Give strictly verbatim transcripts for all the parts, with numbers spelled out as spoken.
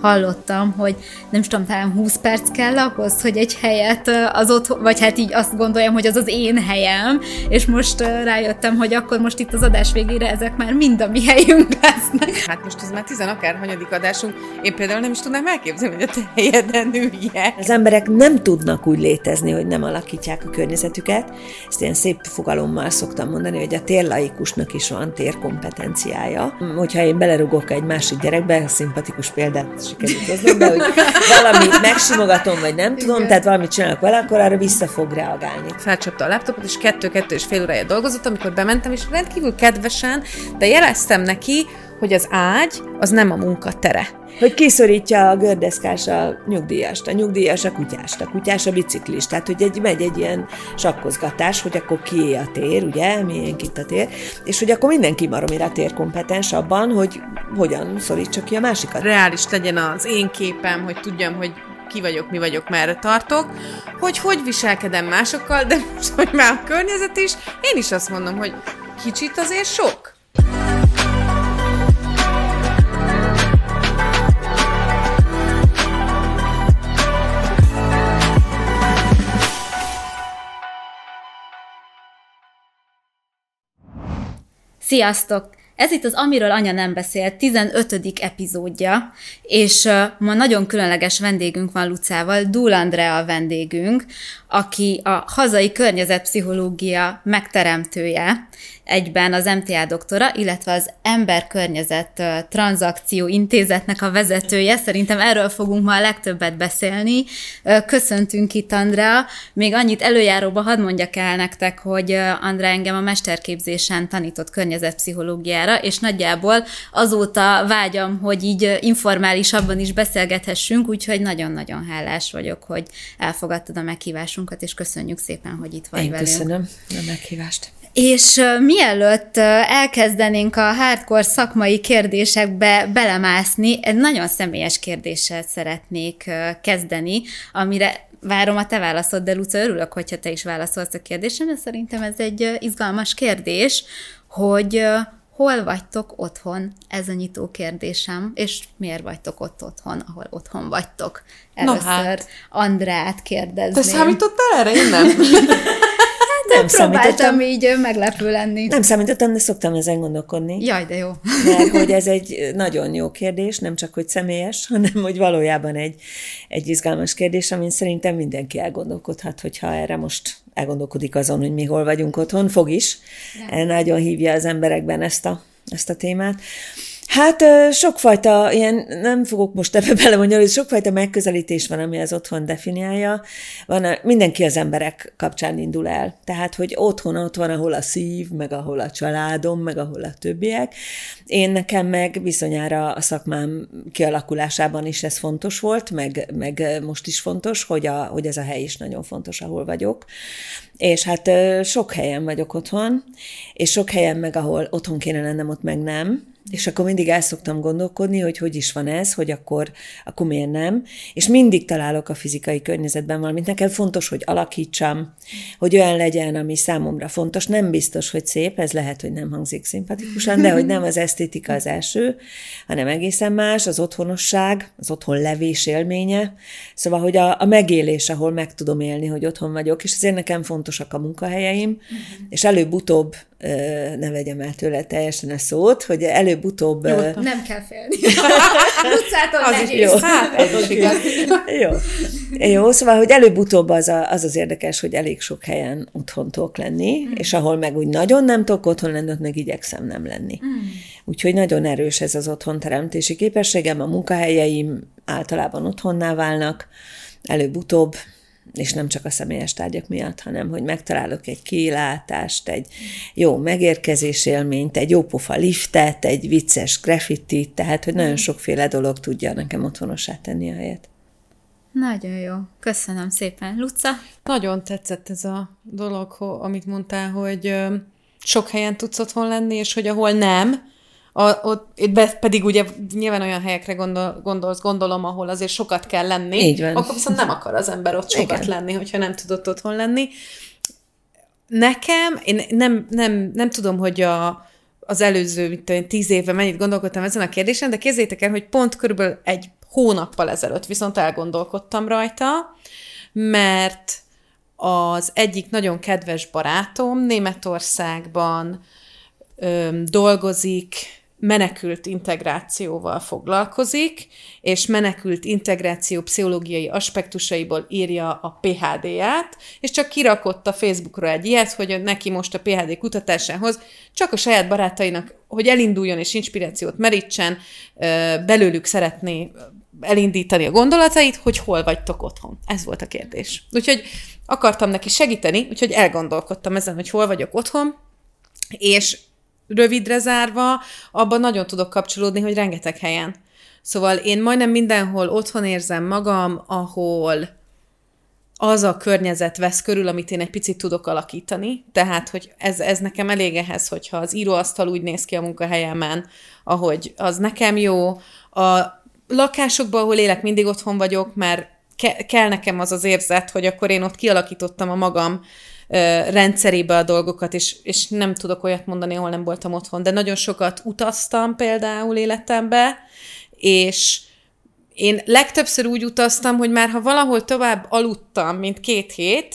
Hallottam, hogy nem is tudom, talán húsz perc kell ahhoz, hogy egy helyet az otthon, vagy hát így azt gondoljam, hogy az az én helyem, és most rájöttem, hogy akkor most itt az adás végére ezek már mind a mi helyünk lesznek. Hát most ez már tizen akárhanyadik adásunk, én például nem is tudnám elképzelni, hogy a te helyeden üljek. Az emberek nem tudnak úgy létezni, hogy nem alakítják a környezetüket. Ezt ilyen szép fogalommal szoktam mondani, hogy a térlaikusnak is van térkompetenciája. Hogyha én belerugok egy másik gyerekbe, szimpatikus példát sikerült hozzon, de hogy valamit megsimogatom, vagy nem tudom, igen. Tehát valamit csinálok vele, akkor arra vissza fog reagálni. Felcsapta a laptopot, és kettő-kettő és fél órája dolgozott, amikor bementem, és rendkívül kedvesen, de jeleztem neki, hogy az ágy az nem a munkatere. Hogy kiszorítja a gördeszkás a nyugdíjast, a nyugdíjas a kutyást, a kutyás a biciklist. Tehát, hogy egy, megy egy ilyen sakkozgatás, hogy akkor kié a tér, ugye, miénk itt a tér, és hogy akkor mindenki baromira térkompetens abban, hogy hogyan szorítsa ki a másikat. Reális legyen az én képem, hogy tudjam, hogy ki vagyok, mi vagyok, merre tartok, hogy hogy viselkedem másokkal, de most, hogy már a környezet is, én is azt mondom, hogy kicsit azért sok. Sziasztok! Ez itt az Amiről Anya nem beszélt tizenötödik epizódja, és ma nagyon különleges vendégünk van Lucával, Dúll Andrea vendégünk, aki a hazai környezetpszichológia megteremtője, egyben az em té á doktora, illetve az Ember Környezet Transzakció Intézetnek a vezetője. Szerintem erről fogunk ma a legtöbbet beszélni. Köszöntünk itt, Andrea. Még annyit előjáróba hadd mondjak el nektek, hogy Andrea engem a mesterképzésen tanított környezetpszichológiára, és nagyjából azóta vágyam, hogy így informálisabban is beszélgethessünk, úgyhogy nagyon-nagyon hálás vagyok, hogy elfogadtad a meghívásunkat, és köszönjük szépen, hogy itt vagy Én velünk. Én köszönöm a meghívást. És mielőtt elkezdenénk a hardcore szakmai kérdésekbe belemászni, egy nagyon személyes kérdéssel szeretnék kezdeni, amire várom a te válaszod, de Luca, örülök, hogyha te is válaszolsz a kérdésem, de szerintem ez egy izgalmas kérdés, hogy hol vagytok otthon? Ez a nyitó kérdésem, és miért vagytok ott otthon, ahol otthon vagytok? Először no hát. Andrát kérdezném. Te számítottál erre? Én nem. Nem próbáltam így meglepő lenni. Nem számítottam, de szoktam ezen gondolkodni. Jaj, de jó. Mert hogy ez egy nagyon jó kérdés, nem csak, hogy személyes, hanem, hogy valójában egy, egy izgalmas kérdés, amin szerintem mindenki elgondolkodhat, hogyha erre most elgondolkodik azon, hogy mi hol vagyunk otthon, fog is. Ja. Nagyon hívja az emberekben ezt a, ezt a témát. Hát sokfajta, ilyen, nem fogok most ebbe belemondani, hogy sokfajta megközelítés van, ami az otthon definiálja. Van a, mindenki az emberek kapcsán indul el. Tehát, hogy otthon ott van, ahol a szív, meg ahol a családom, meg ahol a többiek. Én nekem meg bizonyára a szakmám kialakulásában is ez fontos volt, meg, meg most is fontos, hogy, a, hogy ez a hely is nagyon fontos, ahol vagyok. És hát sok helyen vagyok otthon, és sok helyen meg, ahol otthon kéne lennem, ott meg nem. És akkor mindig el szoktam gondolkodni, hogy hogy is van ez, hogy akkor, akkor miért nem. És mindig találok a fizikai környezetben valamit. Nekem fontos, hogy alakítsam, hogy olyan legyen, ami számomra fontos. Nem biztos, hogy szép, ez lehet, hogy nem hangzik szimpatikusan, de hogy nem az esztétika az első, hanem egészen más, az otthonosság, az otthon levés élménye. Szóval, hogy a, a megélés, ahol meg tudom élni, hogy otthon vagyok, és azért nekem fontosak a munkahelyeim, uh-huh. és előbb-utóbb ne vegyem el tőle teljesen a szót, hogy előbb-utóbb... Nem kell félni. Lucától az is jó. Hát, az az igaz. Jó. Jó, szóval, hogy előbb-utóbb az, a, az az érdekes, hogy elég sok helyen otthon tudok lenni, mm. és ahol meg úgy nagyon nem tudok otthon lenni, ott meg igyekszem nem lenni. Mm. Úgyhogy nagyon erős ez az otthonteremtési képességem, a munkahelyeim általában otthonná válnak, előbb-utóbb, és nem csak a személyes tárgyak miatt, hanem hogy megtalálok egy kilátást, egy jó megérkezés élményt, egy jópofa liftet, egy vicces graffitit, tehát hogy nagyon sokféle dolog tudja nekem otthonossá tenni a helyet. Nagyon jó. Köszönöm szépen. Luca? Nagyon tetszett ez a dolog, amit mondtál, hogy sok helyen tudsz otthon lenni, és hogy ahol nem, A, ott, pedig ugye nyilván olyan helyekre gondol, gondolsz, gondolom, ahol azért sokat kell lenni, akkor viszont nem akar az ember ott sokat Igen. lenni, hogyha nem tudott otthon lenni. Nekem, én nem, nem, nem tudom, hogy a, az előző, mint tíz évben mennyit gondolkodtam ezen a kérdésen, de képzeljétek el, hogy pont körülbelül egy hónappal ezelőtt viszont elgondolkodtam rajta, mert az egyik nagyon kedves barátom Németországban öm, dolgozik, menekült integrációval foglalkozik, és menekült integráció pszichológiai aspektusaiból írja a pé há dé-ját, és csak kirakott a Facebookra egy ilyet, hogy neki most a pé há dé kutatásához csak a saját barátainak, hogy elinduljon és inspirációt merítsen, belőlük szeretné elindítani a gondolatait, hogy hol vagytok otthon. Ez volt a kérdés. Úgyhogy akartam neki segíteni, úgyhogy elgondolkodtam ezen, hogy hol vagyok otthon, és rövidre zárva, abban nagyon tudok kapcsolódni, hogy rengeteg helyen. Szóval én majdnem mindenhol otthon érzem magam, ahol az a környezet vesz körül, amit én egy picit tudok alakítani. Tehát, hogy ez, ez nekem elég ehhez, hogyha az íróasztal úgy néz ki a munkahelyemen, ahogy az nekem jó. A lakásokban, ahol élek, mindig otthon vagyok, mert ke- kell nekem az az érzet, hogy akkor én ott kialakítottam a magam rendszerébe a dolgokat, és, és nem tudok olyat mondani, ahol nem voltam otthon. De nagyon sokat utaztam például életembe, és én legtöbbször úgy utaztam, hogy már ha valahol tovább aludtam, mint két hét,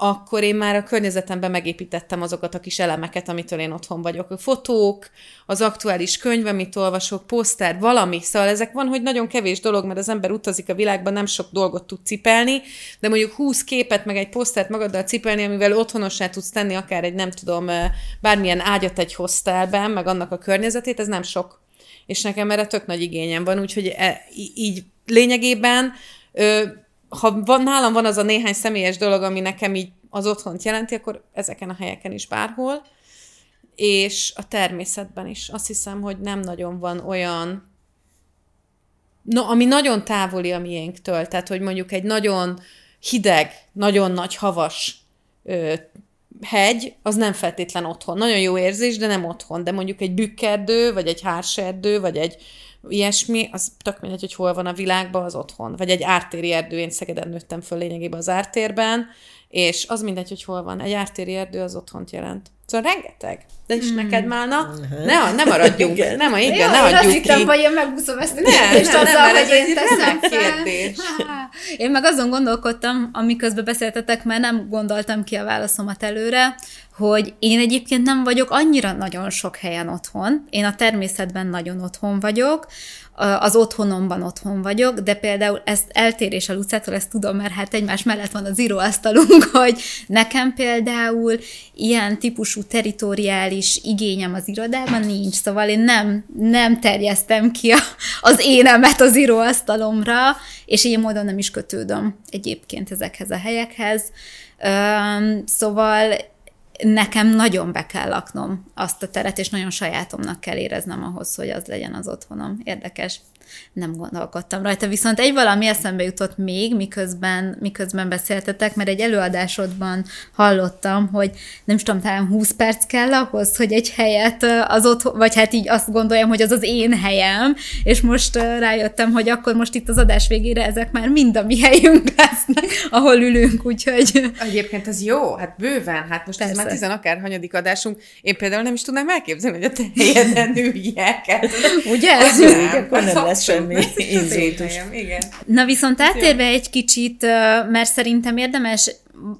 akkor én már a környezetemben megépítettem azokat a kis elemeket, amitől én otthon vagyok. A fotók, az aktuális könyv, amit olvasok, poszter, valami. Szóval ezek van, hogy nagyon kevés dolog, mert az ember utazik a világban, nem sok dolgot tud cipelni, de mondjuk húsz képet, meg egy posztert magaddal cipelni, amivel otthonossá tudsz tenni, akár egy, nem tudom, bármilyen ágyat egy hostelben, meg annak a környezetét, ez nem sok. És nekem erre tök nagy igényem van, úgyhogy így lényegében... ha van, nálam van az a néhány személyes dolog, ami nekem így az otthont jelenti, akkor ezeken a helyeken is bárhol, és a természetben is. Azt hiszem, hogy nem nagyon van olyan, no, ami nagyon távoli a miénktől, tehát, hogy mondjuk egy nagyon hideg, nagyon nagy havas ö, hegy, az nem feltétlen otthon. Nagyon jó érzés, de nem otthon, de mondjuk egy bükkerdő, vagy egy hárserdő, vagy egy ilyesmi, az tök mindegy, hogy hol van a világban, az otthon. Vagy egy ártéri erdő, én Szegeden nőttem föl lényegében az ártérben, és az mindegy, hogy hol van. Egy ártéri erdő az otthont jelent. Szóval rengeteg. De is mm. neked, Málna? Uh-huh. Ne, ne maradjunk. Igen. Nem, igen, jó, ne adjuk ki. Hittem, vagy én megúszom ezt a kérdést ne, azzal, hogy én teszem kérdés. Én meg azon gondolkodtam, amiközben beszéltetek, mert nem gondoltam ki a válaszomat előre, hogy én egyébként nem vagyok annyira nagyon sok helyen otthon. Én a természetben nagyon otthon vagyok, az otthonomban otthon vagyok, de például ezt eltérés a Lucától, ezt tudom, mert hát egymás mellett van az íróasztalunk, hogy nekem például ilyen típusú territoriális igényem az irodában nincs, szóval én nem, nem terjesztem ki a, az énemet az íróasztalomra, és ilyen módon nem is kötődöm egyébként ezekhez a helyekhez. Üm, szóval nekem nagyon be kell laknom azt a teret, és nagyon sajátomnak kell éreznem ahhoz, hogy az legyen az otthonom. Érdekes. Nem gondolkodtam rajta. Viszont egy valami eszembe jutott még, miközben, miközben beszéltetek, mert egy előadásodban hallottam, hogy nem is tudom, talán húsz perc kell ahhoz, hogy egy helyet az otthon, vagy hát így azt gondoljam, hogy az az én helyem, és most rájöttem, hogy akkor most itt az adás végére ezek már mind a mi helyünk lesznek, ahol ülünk, úgyhogy... Egyébként ez jó, hát bőven, hát most persze. Ez már tizen akárhanyadik adásunk. Én például nem is tudnám elképzelni, hogy a te helyeden üljek. Ugye? Ez semmi inzultus. Na viszont átérve egy kicsit, mert szerintem érdemes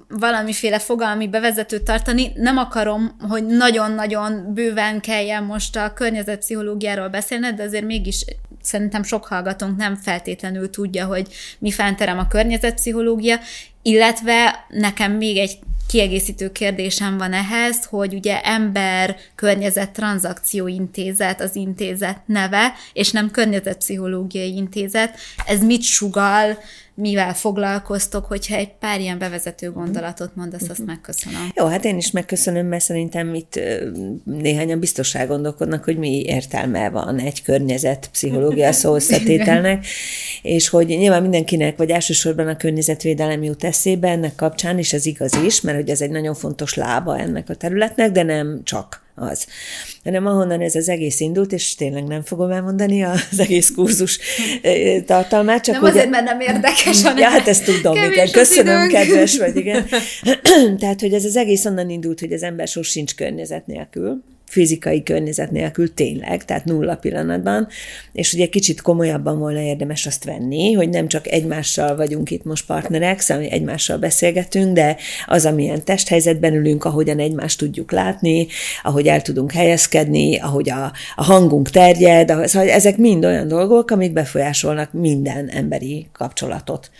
valamiféle fogalmi bevezetőt tartani. Nem akarom, hogy nagyon-nagyon bőven kelljen most a környezetpszichológiáról beszélned, de azért mégis szerintem sok hallgatónk nem feltétlenül tudja, hogy mi fánterem a környezetpszichológia, illetve nekem még egy kiegészítő kérdésem van ehhez, hogy ugye Ember Környezet Transzakció Intézet az intézet neve, és nem Környezetpszichológiai Intézet. Ez mit sugall, mivel foglalkoztok, hogyha egy pár ilyen bevezető gondolatot mondasz, azt megköszönöm. Jó, hát én is megköszönöm, mert szerintem itt néhányan biztossá gondolkodnak, hogy mi értelme van egy környezetpszichológia szó összetételnek, és hogy nyilván mindenkinek, vagy elsősorban a környezetvédelem jut eszébe ennek kapcsán, és ez igaz is, mert hogy ez egy nagyon fontos lába ennek a területnek, de nem csak az. Hanem ahonnan ez az egész indult, és tényleg nem fogom elmondani az egész kurzus tartalmát. Csak nem ugye... azért, mert nem érdekes, hanem ja, hát ezt tudom, igen. Köszönöm, időnk. Kedves vagy, igen. Tehát, hogy ez az egész onnan indult, hogy az ember sosincs környezet nélkül, fizikai környezet nélkül tényleg, tehát nulla pillanatban, és ugye kicsit komolyabban volna érdemes azt venni, hogy nem csak egymással vagyunk itt most partnerek, szóval egymással beszélgetünk, de az, amilyen testhelyzetben ülünk, ahogyan egymást tudjuk látni, ahogy el tudunk helyezkedni, ahogy a, a hangunk terjed, szóval ezek mind olyan dolgok, amik befolyásolnak minden emberi kapcsolatot.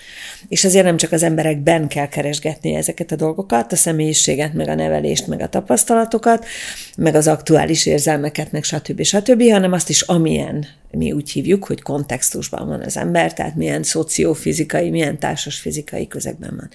És azért nem csak az emberekben kell keresgetni ezeket a dolgokat, a személyiséget, meg a nevelést, meg a tapasztalatokat, meg az aktuális érzelmeket, meg stb. stb., hanem azt is, amilyen mi úgy hívjuk, hogy kontextusban van az ember, tehát milyen szociofizikai, milyen társasfizikai közegben van.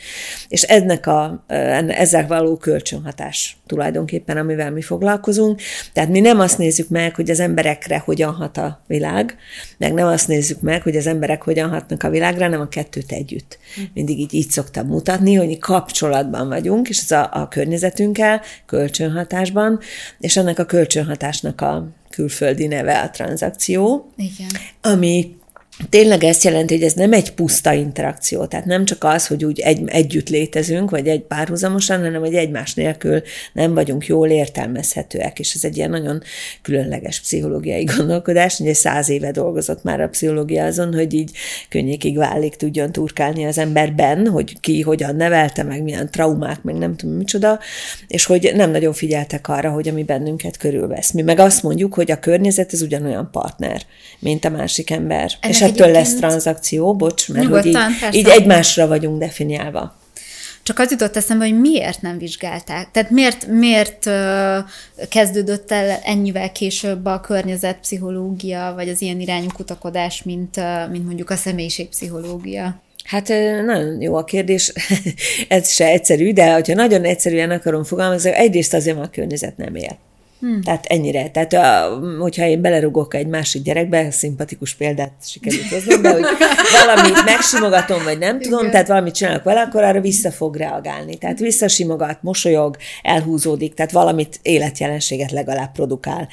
És ennek a, ezzel való kölcsönhatás tulajdonképpen, amivel mi foglalkozunk. Tehát mi nem azt nézzük meg, hogy az emberekre hogyan hat a világ, meg nem azt nézzük meg, hogy az emberek hogyan hatnak a világra, hanem a kettőt együtt. Mindig így, így szoktam mutatni, hogy kapcsolatban vagyunk, és ez a, a környezetünkkel, kölcsönhatásban, és ennek a kölcsönhatásnak a külföldi neve a transzakció, igen. Ami tényleg ezt jelenti, hogy ez nem egy puszta interakció, tehát nem csak az, hogy úgy egy, együtt létezünk, vagy egy párhuzamosan, hanem hogy egymás nélkül nem vagyunk jól értelmezhetőek, és ez egy ilyen nagyon különleges pszichológiai gondolkodás, ugye száz éve dolgozott már a pszichológia azon, hogy így könnyékig válik tudjon turkálni az emberben, hogy ki hogyan nevelte, meg milyen traumák, meg nem tudom micsoda, és hogy nem nagyon figyeltek arra, hogy ami bennünket körülvesz. Mi meg azt mondjuk, hogy a környezet az ugyanolyan partner, mint a másik ember. Ennek ettől lesz transzakció, bocs, mert hogy így, így egymásra vagyunk definiálva. Csak az jutott eszembe, hogy miért nem vizsgálták? Tehát miért, miért kezdődött el ennyivel később a környezetpszichológia, vagy az ilyen irányú kutakodás, mint, mint mondjuk a személyiségpszichológia? Hát nagyon jó a kérdés, ez se egyszerű, de hogyha nagyon egyszerűen akarom fogalmazni, egyrészt azért a környezet nem él. Hmm. Tehát ennyire. Tehát a, hogyha én belerugok egy másik gyerekbe, szimpatikus példát sikerült hoznom, de hogy valamit megsimogatom, vagy nem tudom, igen. Tehát valamit csinálok vele, akkor arra vissza fog reagálni. Tehát visszasimogat, mosolyog, elhúzódik, tehát valamit, életjelenséget legalább produkál.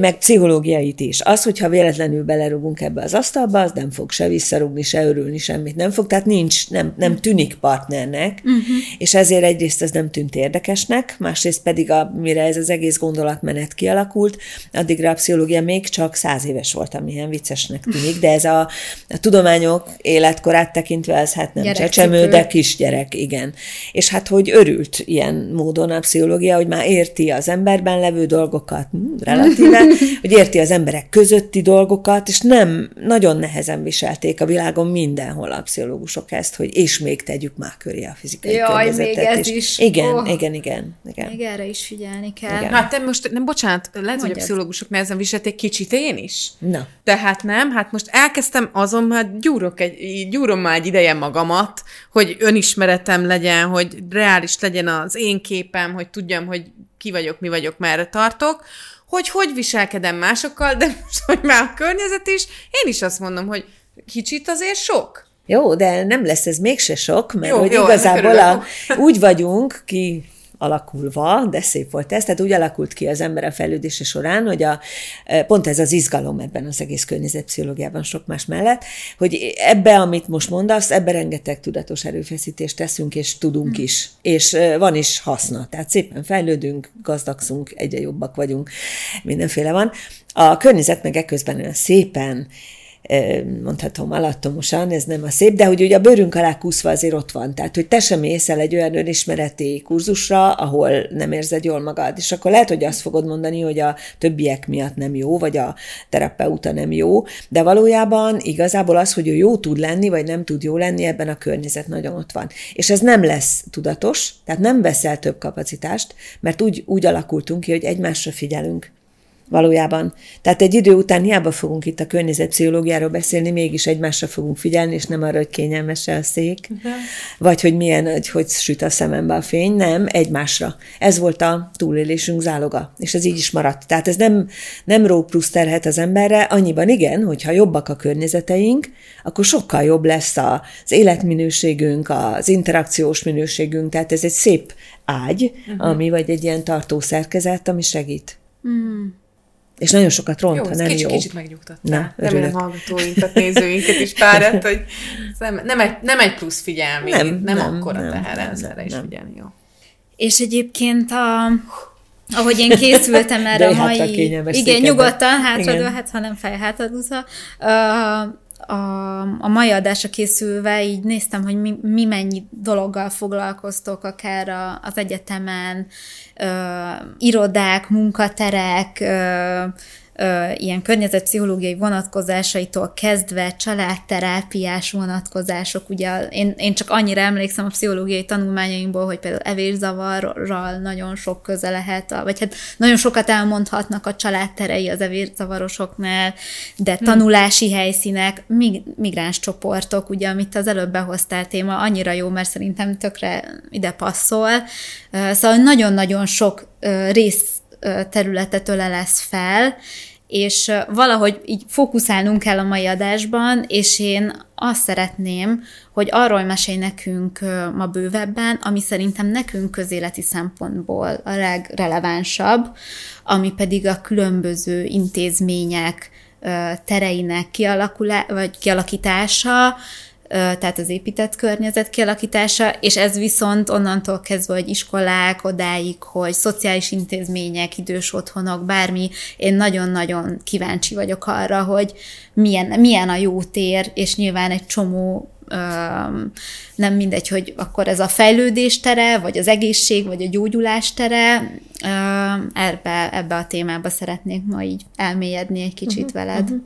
Meg pszichológiait is. Az, hogyha véletlenül belerugunk ebbe az asztalba, az nem fog se visszarugni, se örülni, semmit nem fog, tehát nincs, nem, nem tűnik partnernek, uh-huh. És ezért egyrészt ez nem tűnt érdekesnek, másrészt pedig a, mire ez az egész gondolat gondolatmenet kialakult, addigra a pszichológia még csak száz éves volt, amilyen viccesnek tűnik, de ez a, a tudományok életkorát tekintve, ez hát nem csecsemő, de kisgyerek, igen. És hát, hogy örült ilyen módon a pszichológia, hogy már érti az emberben levő dolgokat, relatíve, hogy érti az emberek közötti dolgokat, és nem, nagyon nehezen viselték a világon mindenhol a pszichológusok ezt, hogy és még tegyük már köré a fizikai Jaj, környezetet. Jaj, még ez is. Igen, oh. igen, igen, igen. Még erre is figyelni kell. Igen. Na, te most, nem, bocsánat, lehet, Mondjad. Hogy a pszichológusok nehezen viselték, kicsit én is. Na. De hát nem, hát most elkezdtem azon, hát gyúrok egy, gyúrom már egy ideje magamat, hogy önismeretem legyen, hogy reális legyen az én képem, hogy tudjam, hogy ki vagyok, mi vagyok, merre tartok, hogy hogy viselkedem másokkal, de most, hogy már a környezet is, én is azt mondom, hogy kicsit azért sok. Jó, de nem lesz ez mégse sok, mert jó, hogy jó, igazából a, úgy vagyunk ki... alakulva, de szép volt ez, tehát úgy alakult ki az ember a fejlődése során, hogy a, pont ez az izgalom ebben az egész környezetpszichológiában sok más mellett, hogy ebbe, amit most mondasz, ebbe rengeteg tudatos erőfeszítést teszünk, és tudunk is, és van is haszna, tehát szépen fejlődünk, gazdagszunk, egyre jobbak vagyunk, mindenféle van. A környezet meg eközben olyan szépen, mondhatom alattomosan, ez nem a szép, de hogy ugye a bőrünk alá kuszva azért ott van. Tehát, hogy te sem mész el egy olyan önismereti kurzusra, ahol nem érzed jól magad. És akkor lehet, hogy azt fogod mondani, hogy a többiek miatt nem jó, vagy a terapeuta nem jó, de valójában igazából az, hogy ő jó tud lenni, vagy nem tud jó lenni, ebben a környezet nagyon ott van. És ez nem lesz tudatos, tehát nem veszel több kapacitást, mert úgy, úgy alakultunk ki, hogy egymásra figyelünk. Valójában. Tehát egy idő után hiába fogunk itt a környezetpszichológiáról beszélni, mégis egymásra fogunk figyelni, és nem arra, hogy kényelmes-e a szék, de. Vagy hogy milyen, hogy, hogy süt a szemembe a fény, nem, egymásra. Ez volt a túlélésünk záloga, és ez így is maradt. Tehát ez nem, nem ró plusz terhet az emberre, annyiban igen, hogyha jobbak a környezeteink, akkor sokkal jobb lesz az életminőségünk, az interakciós minőségünk, tehát ez egy szép ágy, uh-huh. ami vagy egy ilyen tartó szerkezet, ami segít. Mm. És nagyon sokat ront, jó, ha nem kicsit, jó. Kicsit megnyugtattál. Na, remélem hallgatóinkat, nézőinket is párat, hogy nem, nem, egy, nem egy plusz figyelmi, nem, nem, nem akkora teher, ezzel is figyelni, jó. És egyébként a, ahogy én készültem erre a mai... Igen, nyugodtan, hátradva, hát ha nem fej, hátradúzva. A, a mai adásra készülve így néztem, hogy mi, mi mennyi dologgal foglalkoztok, akár a, az egyetemen, ö, irodák, munkaterek, ö, ö, ilyen környezetpszichológiai vonatkozásaitól kezdve családterápiás vonatkozások. Ugye én, én csak annyira emlékszem a pszichológiai tanulmányaimból, hogy például evészavarral nagyon sok köze lehet, vagy hát nagyon sokat elmondhatnak a családterei az evészavarosoknál, de tanulási helyszínek, mig, migráns csoportok, ugye, amit az előbb behoztál téma, annyira jó, mert szerintem tökre ide passzol. Szóval nagyon-nagyon sok rész területet ölelesz fel, és valahogy így fókuszálnunk kell a mai adásban, és én azt szeretném, hogy arról mesélj nekünk ma bővebben, ami szerintem nekünk közéleti szempontból a legrelevánsabb, ami pedig a különböző intézmények tereinek kialakulá- vagy kialakítása, tehát az épített környezet kialakítása, és ez viszont onnantól kezdve, hogy iskolák, odáig, hogy szociális intézmények, idős otthonok, bármi, én nagyon-nagyon kíváncsi vagyok arra, hogy milyen, milyen a jó tér, és nyilván egy csomó, nem mindegy, hogy akkor ez a fejlődés tere, vagy az egészség, vagy a gyógyulás tere, ebbe, ebbe a témába szeretnék ma így elmélyedni egy kicsit uh-huh, veled. Uh-huh.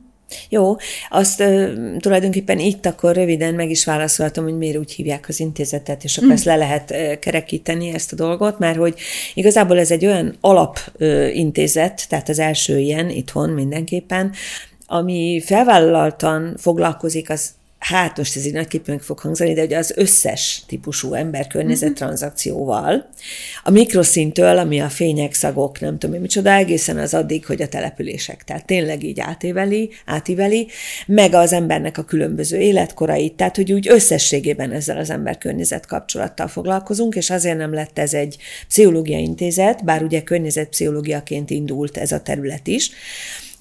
Jó, azt uh, tulajdonképpen itt akkor röviden meg is válaszoltam, hogy miért úgy hívják az intézetet, és akkor mm. ezt le lehet uh, kerekíteni ezt a dolgot, mert hogy igazából ez egy olyan alapintézet, uh, tehát az első ilyen itthon mindenképpen, ami felvállaltan foglalkozik az, hát most ez így nagyképpen meg fog hangzani, de ugye az összes típusú emberkörnyezet transzakcióval, a mikroszintől, ami a fények, szagok, nem tudom én micsoda, egészen az addig, hogy a települések. Tehát tényleg így átéveli, átívelli, meg az embernek a különböző életkorait, tehát hogy úgy összességében ezzel az emberkörnyezet kapcsolattal foglalkozunk, és azért nem lett ez egy pszichológiai intézet, bár ugye környezetpszichológiaként indult ez a terület is,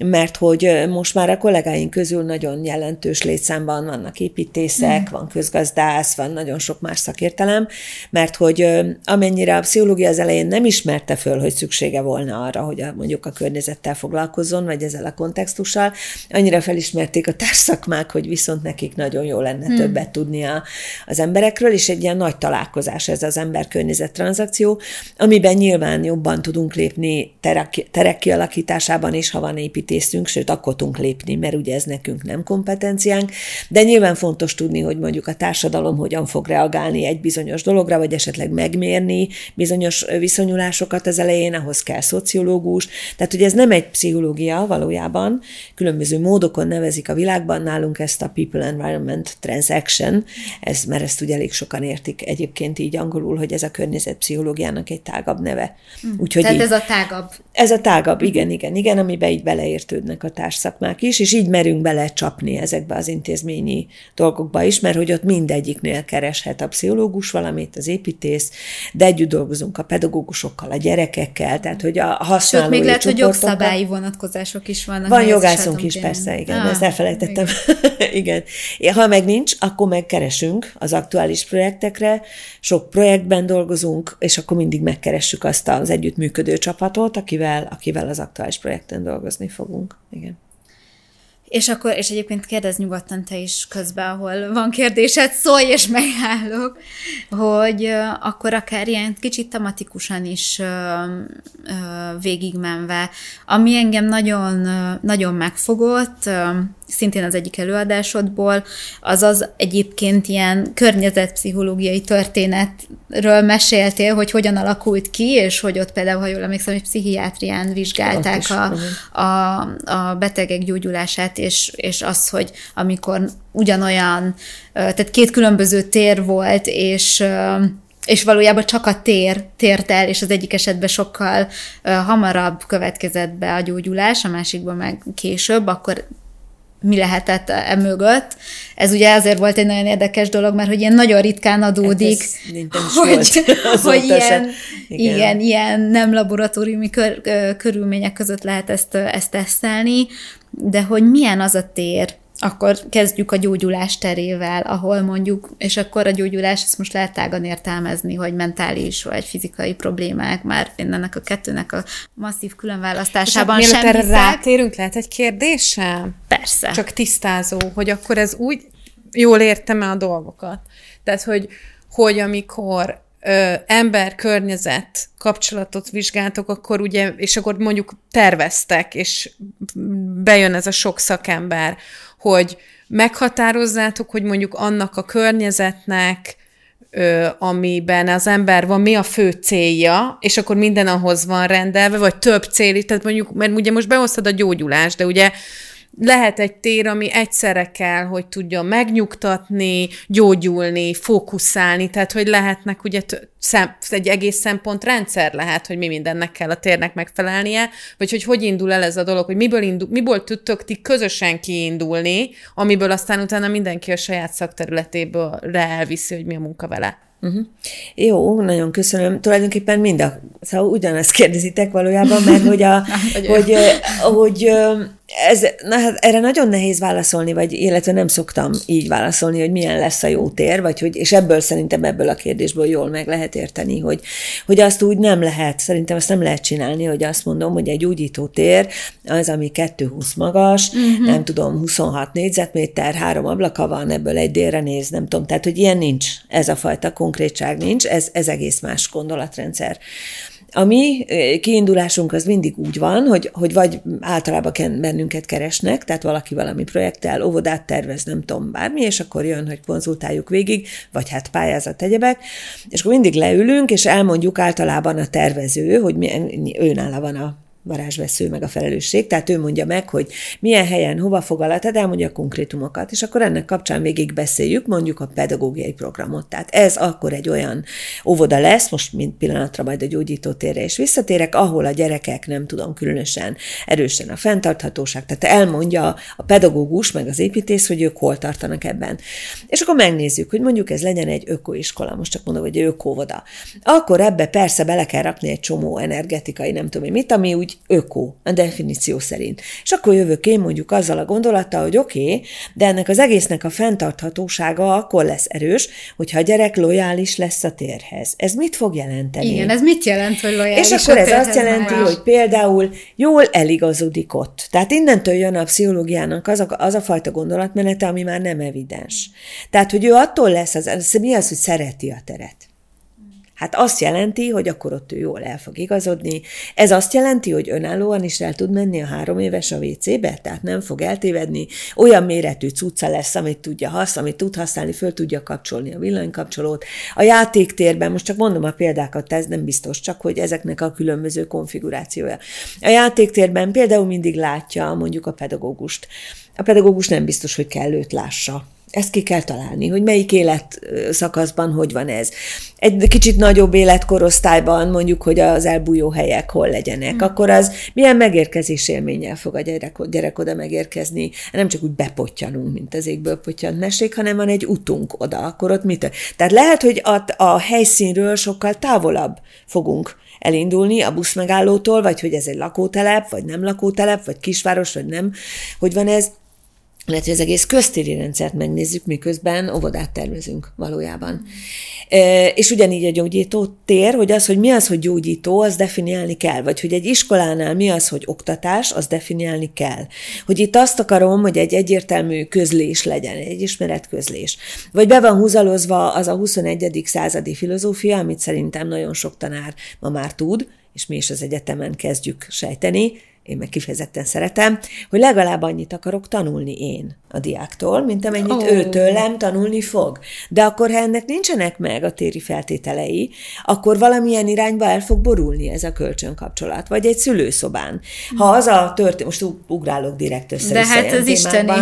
mert hogy most már a kollégáink közül nagyon jelentős létszámban vannak építészek, mm. van közgazdász, van nagyon sok más szakértelem, mert hogy amennyire a pszichológia az elején nem ismerte föl, hogy szüksége volna arra, hogy a, mondjuk a környezettel foglalkozzon, vagy ezzel a kontextussal, annyira felismerték a társszakmák, hogy viszont nekik nagyon jó lenne mm. többet tudnia az emberekről, és egy ilyen nagy találkozás ez az ember-környezet transzakció, amiben nyilván jobban tudunk lépni terek, terek kialakításában is, ha van építés, tésztünk, sőt, akkor tudunk lépni, mert ugye ez nekünk nem kompetenciánk, de nyilván fontos tudni, hogy mondjuk a társadalom hogyan fog reagálni egy bizonyos dologra, vagy esetleg megmérni bizonyos viszonyulásokat az elején, ahhoz kell szociológus. Tehát, hogy ez nem egy pszichológia valójában, különböző módokon nevezik a világban, nálunk ezt a People Environment Transaction, ez, mert ezt ugye elég sokan értik egyébként így angolul, hogy ez a környezetpszichológiának egy tágabb neve. Úgyhogy tehát így, ez a tágabb. Ez a tágabb, igen, igen, igen, amiben így beleér értődnek a társszakmák is, és így merünk belecsapni ezekbe az intézményi dolgokba is, mert hogy ott mindegyiknél kereshet a pszichológus valamit, az építész, de együtt dolgozunk a pedagógusokkal, a gyerekekkel, tehát hogy a használói Sőt, még lehet, hogy jogszabályi vonatkozások is vannak. Van jogászunk is, persze, igen, ah, ezt elfelejtettem. Igen. Ha meg nincs, akkor megkeresünk az aktuális projektekre, sok projektben dolgozunk, és akkor mindig megkeressük azt az együttműködő csapatot, akivel, akivel az aktuális projekten dolgozni fogunk. Igen. És akkor, és egyébként kérdezz nyugodtan te is közben, ahol van kérdésed, szólj, és megállok, hogy akkor akár ilyen kicsit tematikusan is végigmenve. Ami engem nagyon, nagyon megfogott, szintén az egyik előadásodból, az az egyébként ilyen környezetpszichológiai történetről meséltél, hogy hogyan alakult ki, és hogy ott például, ha jól emlékszem, hogy pszichiátrián vizsgálták a, a, a betegek gyógyulását, és, és az, hogy amikor ugyanolyan, tehát két különböző tér volt, és... és valójában csak a tér tért el, és az egyik esetben sokkal hamarabb következett be a gyógyulás, a másikban meg később, akkor mi lehetett e mögött. Ez ugye azért volt egy nagyon érdekes dolog, mert hogy ilyen nagyon ritkán adódik, hogy, hogy ilyen, ilyen, ilyen nem laboratóriumi kör, körülmények között lehet ezt, ezt tesztelni, de hogy milyen az a tér, akkor kezdjük a gyógyulás terével, ahol mondjuk, és akkor a gyógyulás, ezt most lehet tágan értelmezni, hogy mentális vagy fizikai problémák, már ennek a kettőnek a masszív különválasztásában sem hiszek. És mielőtt erre rátérünk, lehet egy kérdésem? Persze. Csak tisztázó, hogy akkor ez úgy, jól értem-e a dolgokat? Tehát, hogy, hogy amikor ember-környezet kapcsolatot vizsgáltok, akkor ugye, és akkor mondjuk terveztek, és bejön ez a sok szakember, hogy meghatározzátok, hogy mondjuk annak a környezetnek, ö, amiben az ember van, mi a fő célja, és akkor minden ahhoz van rendelve, vagy több cél, tehát mondjuk, mert ugye most behoztad a gyógyulást, de ugye lehet egy tér, ami egyszerre kell, hogy tudja megnyugtatni, gyógyulni, fókuszálni, tehát hogy lehetnek ugye t- szem, egy egész szempontrendszer lehet, hogy mi mindennek kell a térnek megfelelnie, vagy hogy hogy indul el ez a dolog, hogy miből, indul, miből tudtok ti közösen kiindulni, amiből aztán utána mindenki a saját szakterületéből elviszi, hogy mi a munka vele. Uh-huh. Jó, nagyon köszönöm. Tulajdonképpen mind a... Szóval ugyanazt kérdezitek valójában, mert hogy a... hogy, hogy ez, na, hát erre nagyon nehéz válaszolni, vagy illetve nem szoktam így válaszolni, hogy milyen lesz a jó tér, vagy hogy, és ebből szerintem ebből a kérdésből jól meg lehet érteni, hogy, hogy azt úgy nem lehet, szerintem azt nem lehet csinálni, hogy azt mondom, hogy egy gyógyító tér az, ami kétszázhúsz magas, uh-huh. nem tudom, huszonhat négyzetméter, három ablaka van, ebből egy délre néz, nem tudom, tehát hogy ilyen nincs, ez a fajta konkrétság nincs, ez, ez egész más gondolatrendszer. A mi kiindulásunk az mindig úgy van, hogy, hogy vagy általában bennünket keresnek, tehát valaki valami projekttel, óvodát tervez, nem tudom, bármi, és akkor jön, hogy konzultáljuk végig, vagy hát pályázat egyebek, és akkor mindig leülünk, és elmondjuk általában a tervező, hogy milyen, őnála van a varázsvesző meg a felelősség, tehát ő mondja meg, hogy milyen helyen, hova fog alatt, elmondja a konkrétumokat, és akkor ennek kapcsán végig beszéljük, mondjuk a pedagógiai programot. Tehát ez akkor egy olyan óvoda lesz, most mint pillanatra majd a gyógyítótérre is visszatérek, ahol a gyerekek, nem tudom, különösen erősen a fenntarthatóság, tehát elmondja a pedagógus meg az építész, hogy ők hol tartanak ebben. És akkor megnézzük, hogy mondjuk ez legyen egy ökoiskola, most csak mondom, hogy ökóvoda. Akkor ebbe persze bele kell rakni egy csomó energetikai, nem tudom, mit, ami úgy öko, a definíció szerint. És akkor jövök én mondjuk azzal a gondolattal, hogy oké, okay, de ennek az egésznek a fenntarthatósága akkor lesz erős, hogyha a gyerek lojális lesz a térhez. Ez mit fog jelenteni? Igen, ez mit jelent, hogy lojális? És akkor a ez azt jelenti, más. Hogy például jól eligazodik ott. Tehát innentől jön a pszichológiának az a, az a fajta gondolatmenete, ami már nem evidens. Tehát, hogy ő attól lesz, az, az, mi az, hogy szereti a teret? Hát azt jelenti, hogy akkor ott ő jól el fog igazodni. Ez azt jelenti, hogy önállóan is el tud menni a három éves a vé cébe, tehát nem fog eltévedni. Olyan méretű cucca lesz, amit tudja használni, amit tud használni, föl tudja kapcsolni a villanykapcsolót. A játéktérben, most csak mondom a példákat, ez nem biztos, csak hogy ezeknek a különböző konfigurációja. A játéktérben például mindig látja mondjuk a pedagógust. A pedagógus nem biztos, hogy kell őt lássa. Ezt ki kell találni, hogy melyik életszakaszban hogy van ez. Egy kicsit nagyobb életkorosztályban mondjuk, hogy az elbújó helyek hol legyenek, mm. akkor az milyen megérkezés élménnyel fog a gyerek, gyerek oda megérkezni, nem csak úgy bepottyanunk, mint az égből pottyant mesék, hanem van egy utunk oda, akkor ott mit? Tehát lehet, hogy a, a helyszínről sokkal távolabb fogunk elindulni a buszmegállótól, vagy hogy ez egy lakótelep, vagy nem lakótelep, vagy kisváros, vagy nem, hogy van ez. Lehet, hogy az egész köztéri rendszert megnézzük, miközben óvodát tervezünk valójában. Mm. E, és ugyanígy a gyógyító tér, hogy az, hogy mi az, hogy gyógyító, az definiálni kell. Vagy hogy egy iskolánál mi az, hogy oktatás, az definiálni kell. Hogy itt azt akarom, hogy egy egyértelmű közlés legyen, egy ismeretközlés. Vagy be van húzalozva az a huszonegyedik századi filozófia, amit szerintem nagyon sok tanár ma már tud, és mi is az egyetemen kezdjük sejteni, én meg kifejezetten szeretem, hogy legalább annyit akarok tanulni én a diáktól, mint amennyit oh. ő tőlem tanulni fog. De akkor, ha ennek nincsenek meg a téri feltételei, akkor valamilyen irányba el fog borulni ez a kölcsönkapcsolat, vagy egy szülőszobán. Ha az a történet, most ugrálok direkt össze. De hát az isteni.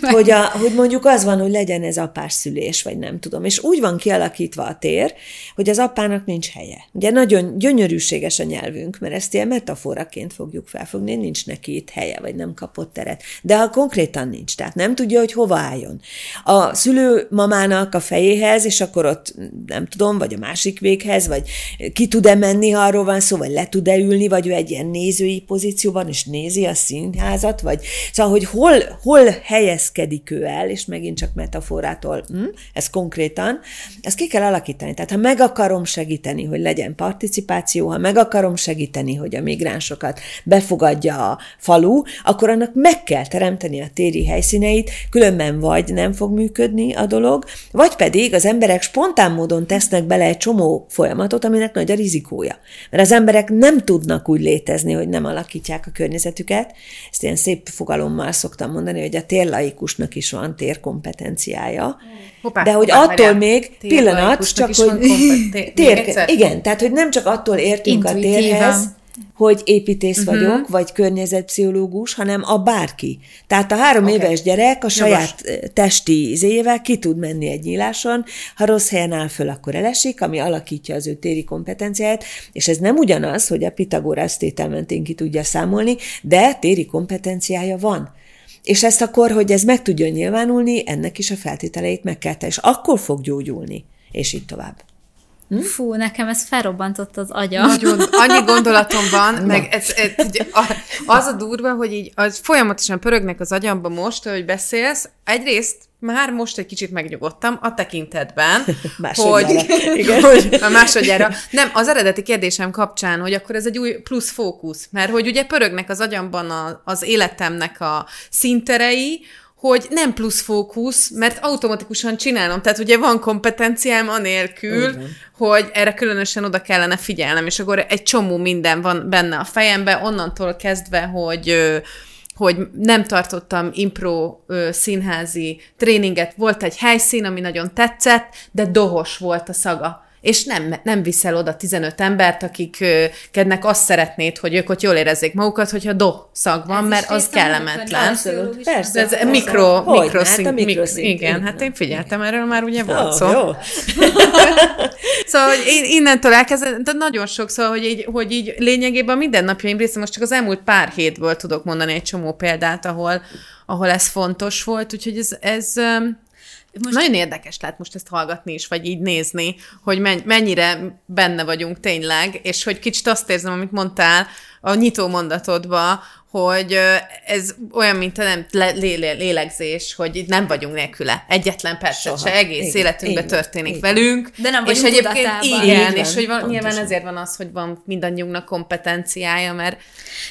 Hogy, a, hogy mondjuk az van, hogy legyen ez apás szülés, vagy nem tudom. És úgy van kialakítva a tér, hogy az apának nincs helye. Ugye nagyon gyönyörűséges a anyanyelvünk, mert ezt ilyen metaforaként fogjuk felfogni, nincs neki itt helye, vagy nem kapott teret. De ha konkrétan nincs, tehát nem tudja, hogy hova álljon. A szülő mamának a fejéhez, és akkor ott nem tudom, vagy a másik véghez, vagy ki tud-e menni, ha arról van szó, vagy le tud-e ülni, vagy ő egy ilyen nézői pozícióban, és nézi a színházat, vagy szóval, hogy hol, hol helyezkedik ő el, és megint csak metaforától, hm, ez konkrétan, ezt ki kell alakítani. Tehát ha meg akarom segíteni, hogy legyen participáció, ha meg akarom segíteni, hogy a migránsokat befogadja a falu, akkor annak meg kell teremteni a téri helyszíneit, különben vagy nem fog működni a dolog, vagy pedig az emberek spontán módon tesznek bele egy csomó folyamatot, aminek nagy a rizikója. Mert az emberek nem tudnak úgy létezni, hogy nem alakítják a környezetüket. Ezt ilyen szép fogalommal szoktam mondani, hogy a térlaikusnak is van térkompetenciája. Hoppá, de hogy hoppá, attól még pillanat, csak hogy kompeten- tér, igen, tehát hogy nem csak attól értünk intuitívan a térhez, hogy építész uh-huh. vagyok, vagy környezetpszichológus, hanem a bárki. Tehát a három okay. éves gyerek a saját Jogos. testi izéjével ki tud menni egy nyíláson, ha rossz helyen áll föl, akkor elesik, ami alakítja az ő téri kompetenciáját, és ez nem ugyanaz, hogy a Pitagorasz tétel mentén ki tudja számolni, de téri kompetenciája van. És ezt akkor, hogy ez meg tudjon nyilvánulni, ennek is a feltételeit meg kell tenni, és akkor fog gyógyulni, és így tovább. Hm? Fú, nekem ez felrobbantott az agyam. Nagyon, annyi gondolatom van, meg ez, ez, az a durva, hogy így az folyamatosan pörögnek az agyamba most, hogy beszélsz. Egyrészt már most egy kicsit megnyugodtam a tekintetben, másodjára. hogy, Igen. hogy a másodjára. Nem, az eredeti kérdésem kapcsán, hogy akkor ez egy új plusz fókusz, mert hogy ugye pörögnek az agyamban a, az életemnek a színterei, hogy nem plusz fókusz, mert automatikusan csinálom. Tehát ugye van kompetenciám anélkül, Ugyan. hogy erre különösen oda kellene figyelnem, és akkor egy csomó minden van benne a fejemben, onnantól kezdve, hogy, hogy nem tartottam impro színházi tréninget. Volt egy helyszín, ami nagyon tetszett, de dohos volt a szaga. És nem, nem viszel oda tizenöt embert, akiknek azt szeretnéd, hogy ők ott jól érezzék magukat, hogyha doh szag van, ez mert az kellemetlen. Abszolút, persze. Ez persze. mikro, hogy, mikroszín, hát mikroszín. Igen, igen, hát én figyeltem, erről már ugye volt oh, szó. Jó. Szóval, hogy én innentől elkezdem, de nagyon sok, szóval, hogy így, hogy így lényegében mindennapjaim része, most csak az elmúlt pár hétből tudok mondani egy csomó példát, ahol, ahol ez fontos volt, úgyhogy ez... ez Most Nagyon érdekes lehet most ezt hallgatni is, vagy így nézni, hogy mennyire benne vagyunk tényleg, és hogy kicsit azt érzem, amit mondtál a nyitó mondatodba, hogy ez olyan, mint a nem lélegzés, hogy nem vagyunk nélküle. Egyetlen percet se, egész igen, életünkben igen, történik igen. velünk. De nem vagyunk tudatában. Igen, és hogy van, nyilván ezért van az, hogy van mindannyiunknak kompetenciája, mert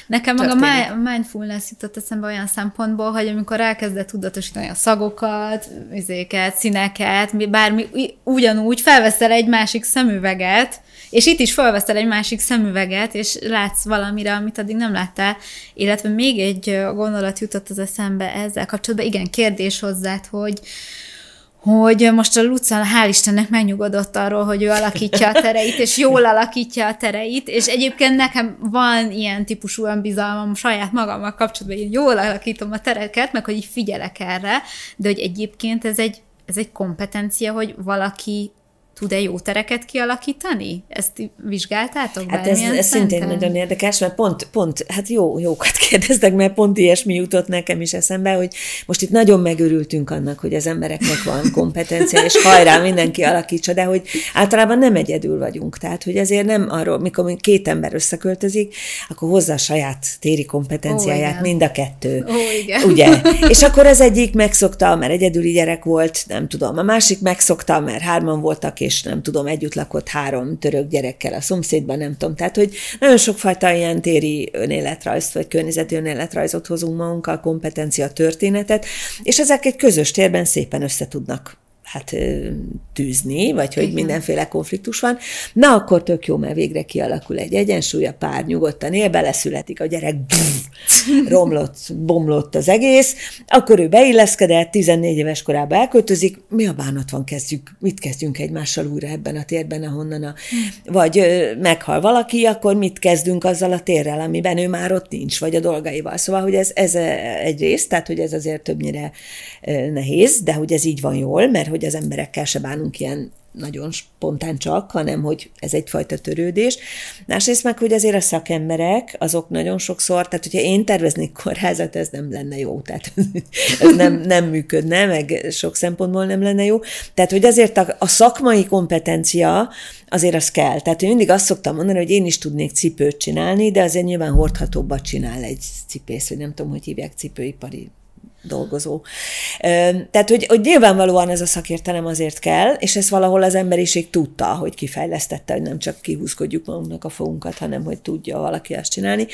nekem történik. Maga a mindfulness jutott eszembe olyan szempontból, hogy amikor elkezdett tudatosítani a szagokat, üzéket, színeket, bármi, ugyanúgy felveszel egy másik szemüveget, és itt is felveszel egy másik szemüveget, és látsz valamire, amit addig nem láttál, illetve még egy gondolat jutott az eszembe ezzel kapcsolatban. Igen, kérdés hozzád, hogy, hogy most a Luca, hál' Istennek megnyugodott arról, hogy ő alakítja a tereit, és jól alakítja a tereit, és egyébként nekem van ilyen típusú önbizalmam saját magammal kapcsolatban, hogy jól alakítom a tereket, meg hogy így figyelek erre, de hogy egyébként ez egy, ez egy kompetencia, hogy valaki tud-e jó tereket kialakítani? Ezt vizsgáltátok? Hát ez, ez szintén nagyon érdekes, mert pont, pont, hát jó, jókat kérdeztek, mert pont ilyesmi jutott nekem is eszembe, hogy most itt nagyon megörültünk annak, hogy az embereknek van kompetencia, és hajrá, mindenki alakítsa, de hogy általában nem egyedül vagyunk. Tehát, hogy azért nem arról, mikor két ember összeköltözik, akkor hozza a saját téri kompetenciáját, oh, mind a kettő. Oh, igen. Ugye? És akkor az egyik megszokta, mert egyedüli gyerek volt, nem tudom, a másik megszokta, mert hárman voltak, és nem tudom, együtt lakott három török gyerekkel a szomszédban, nem tudom. Tehát, hogy nagyon sokfajta ilyen téri önéletrajzt, vagy környezeti önéletrajzot hozunk magunkkal, kompetencia történetet, és ezek egy közös térben szépen összetudnak hát tűzni, vagy hogy mindenféle konfliktus van. Na, akkor tök jó, mert végre kialakul egy egyensúly, a pár nyugodtan él, beleszületik a gyerek, brrr, romlott, bomlott az egész, akkor ő beilleszkedett, tizennégy éves korában elköltözik, mi a bánat van, kezdjük, mit kezdjünk egymással újra ebben a térben, ahonnan a... Vagy meghal valaki, akkor mit kezdünk azzal a térrel, amiben ő már ott nincs, vagy a dolgaival. Szóval, hogy ez, ez egy rész, tehát, hogy ez azért többnyire nehéz, de hogy ez így van jól, mert hogy az emberekkel se bánunk ilyen nagyon spontán csak, hanem hogy ez egyfajta törődés. Másrészt meg, hogy azért a szakemberek, azok nagyon sokszor, tehát hogyha én terveznék kórházat, ez nem lenne jó, tehát ez nem, nem működne, meg sok szempontból nem lenne jó. Tehát, hogy azért a, a szakmai kompetencia, azért az kell. Tehát, hogy mindig azt szoktam mondani, hogy én is tudnék cipőt csinálni, de azért nyilván hordhatóbbat csinál egy cipész, hogy nem tudom, hogy hívják, cipőipari dolgozó. Tehát, hogy, hogy nyilvánvalóan ez a szakértelem azért kell, és ezt valahol az emberiség tudta, hogy kifejlesztette, hogy nem csak kihúzkodjuk magunknak a fogunkat, hanem hogy tudja valaki azt csinálni.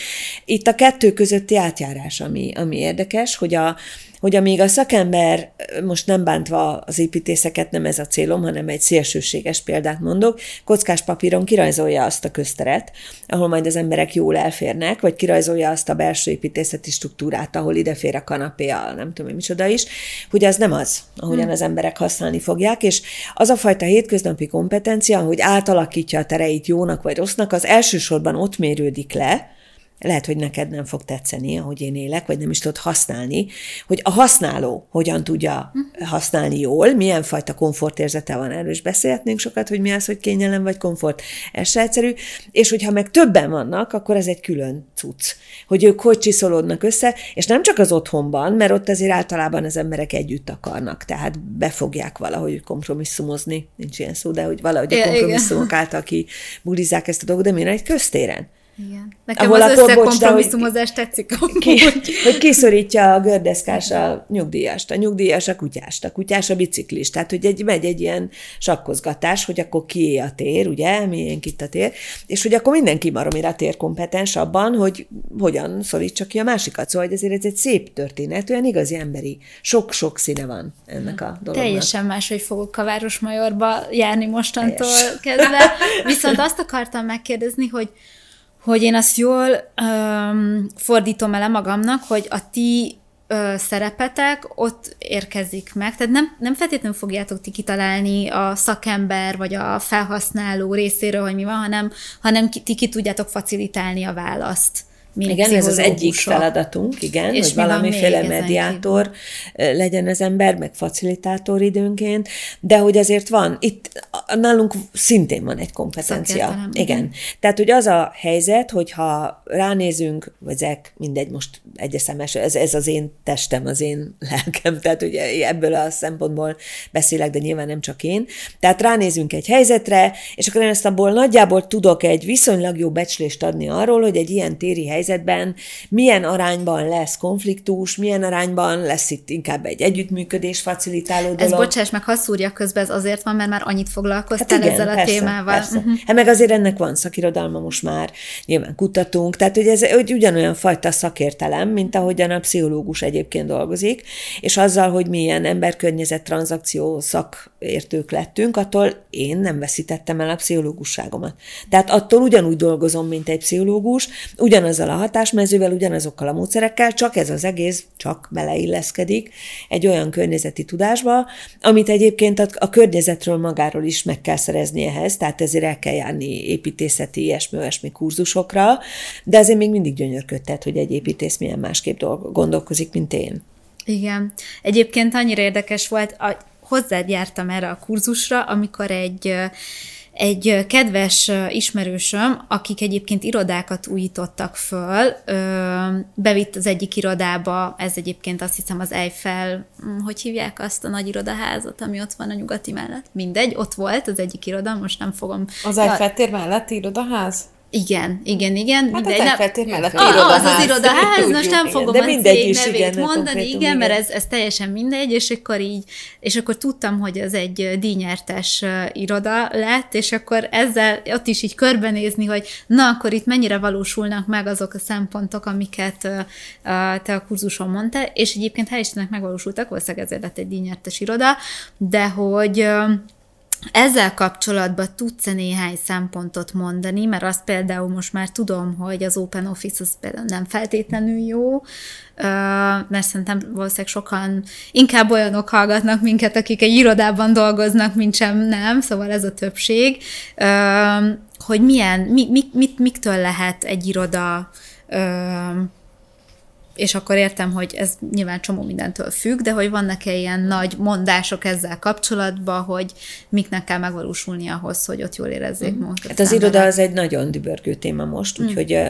Itt a kettő közötti átjárás, ami, ami érdekes, hogy a hogy amíg a szakember, most nem bántva az építészeket, nem ez a célom, hanem egy szélsőséges példát mondok, kockás papíron kirajzolja azt a közteret, ahol majd az emberek jól elférnek, vagy kirajzolja azt a belső építészeti struktúrát, ahol idefér a kanapé, a nem tudom én micsoda is, hogy az nem az, ahogyan az emberek használni fogják, és az a fajta hétköznapi kompetencia, hogy átalakítja a tereit jónak vagy rossznak, az elsősorban ott mérődik le, lehet, hogy neked nem fog tetszeni, ahogy én élek, vagy nem is tudod használni, hogy a használó hogyan tudja használni jól, milyen fajta komfortérzete van, erről is beszélhetnénk sokat, hogy mi az, hogy kényelem vagy komfort, ez se egyszerű, és hogyha meg többen vannak, akkor ez egy külön cucc, hogy ők hogy csiszolódnak össze, és nem csak az otthonban, mert ott azért általában az emberek együtt akarnak, tehát befogják valahogy kompromisszumozni, nincs ilyen szó, de hogy valahogy a kompromisszumok által kibulizzák ezt a dolgot, de miért egy köztéren? Igen. Nekem ahol az összekompromisszumozás tetszik. Ki, hogy kiszorítja a gördeszkás a nyugdíjast, a nyugdíjas a kutyást, a kutyás a biciklist. Tehát, hogy egy, megy egy ilyen sakkozgatás, hogy akkor kié a tér, ugye, miénk itt a tér, és hogy akkor mindenki maromira térkompetens abban, hogy hogyan szorítsa ki a másikat. Szóval, hogy ezért ez egy szép történet, olyan igazi emberi. Sok-sok színe van ennek a dolognak. Teljesen máshogy fogok a Városmajorba járni mostantól Helyes. kezdve. Viszont azt akartam megkérdezni, hogy hogy én azt jól öm, fordítom el magamnak, hogy a ti ö, szerepetek ott érkezik meg. Tehát nem, nem feltétlenül fogjátok ti kitalálni a szakember vagy a felhasználó részéről, hogy mi van, hanem, hanem ki, ti ki tudjátok facilitálni a választ. Igen, ez az egyik feladatunk, igen, és hogy valamiféle mediátor kívül legyen az ember, meg facilitátor időnként, de hogy azért van, itt nálunk szintén van egy kompetencia. Szakértelem. Igen. Tehát, hogy az a helyzet, hogyha ránézünk, vagy ezek, mindegy, most egy eszemes, ez, ez az én testem, az én lelkem, tehát ugye ebből a szempontból beszélek, de nyilván nem csak én. Tehát ránézünk egy helyzetre, és akkor én ezt abból nagyjából tudok egy viszonylag jó becslést adni arról, hogy egy ilyen téri helyzet helyzetben, milyen arányban lesz konfliktus, milyen arányban lesz itt inkább egy együttműködés facilitáló dolog. Ez bocsáss meg, ha szúrja közben, ez azért van, mert már annyit foglalkoztál hát igen, ezzel persze, a témával. Persze. Uh-huh. Hát meg azért ennek van szakirodalma most már, nyilván kutatunk, tehát hogy ez hogy ugyanolyan fajta szakértelem, mint ahogyan a pszichológus egyébként dolgozik, és azzal, hogy milyen emberkörnyezet transzakció szakértők lettünk, attól én nem veszítettem el a pszichológusságomat. Tehát attól ugyanúgy dolgozom, mint egy pszichológus, ugyanaz a hatásmezővel, ugyanazokkal a módszerekkel, csak ez az egész csak beleilleszkedik egy olyan környezeti tudásba, amit egyébként a, a környezetről magáról is meg kell szerezni ehhez, tehát ezért el kell járni építészeti, ilyesmi, olyasmi kurzusokra, de azért még mindig gyönyörködtet, hogy egy építész milyen másképp dolg- gondolkozik, mint én. Igen. Egyébként annyira érdekes volt, a, hozzád jártam erre a kurzusra, amikor egy... Egy kedves ismerősöm, akik egyébként irodákat újítottak föl, bevitt az egyik irodába, ez egyébként azt hiszem az Eiffel, hogy hívják azt a nagy irodaházat, ami ott van a Nyugati mellett? Mindegy, ott volt az egyik iroda, most nem fogom... Az Eiffel tér melletti irodaház? Igen, igen, igen. Hát mindegy, az Eiffel tér melletti irodaház. Az az irodaház, most nem fogom a cég nevét mondani, igen, mert ez, ez teljesen mindegy, és akkor így, és akkor tudtam, hogy ez egy díjnyertes iroda lett, és akkor ezzel ott is így körbenézni, hogy na, akkor itt mennyire valósulnak meg azok a szempontok, amiket te a kurzuson mondtál, és egyébként hál' Istennek megvalósultak, valószínűleg ezért lett egy díjnyertes iroda, de hogy... Ezzel kapcsolatban tudsz-e néhány szempontot mondani, mert azt például most már tudom, hogy az Open Office az például nem feltétlenül jó, mert szerintem valószínűleg sokan inkább olyanok hallgatnak minket, akik egy irodában dolgoznak, mint sem nem, szóval ez a többség, hogy milyen, mi, mit, mit, miktől lehet egy iroda és akkor értem, hogy ez nyilván csomó mindentől függ, de hogy vannak-e ilyen nagy mondások ezzel kapcsolatban, hogy miknek kell megvalósulni ahhoz, hogy ott jól érezzék mm. magukat. Hát az iroda az egy nagyon dübörgő téma most, úgyhogy mm.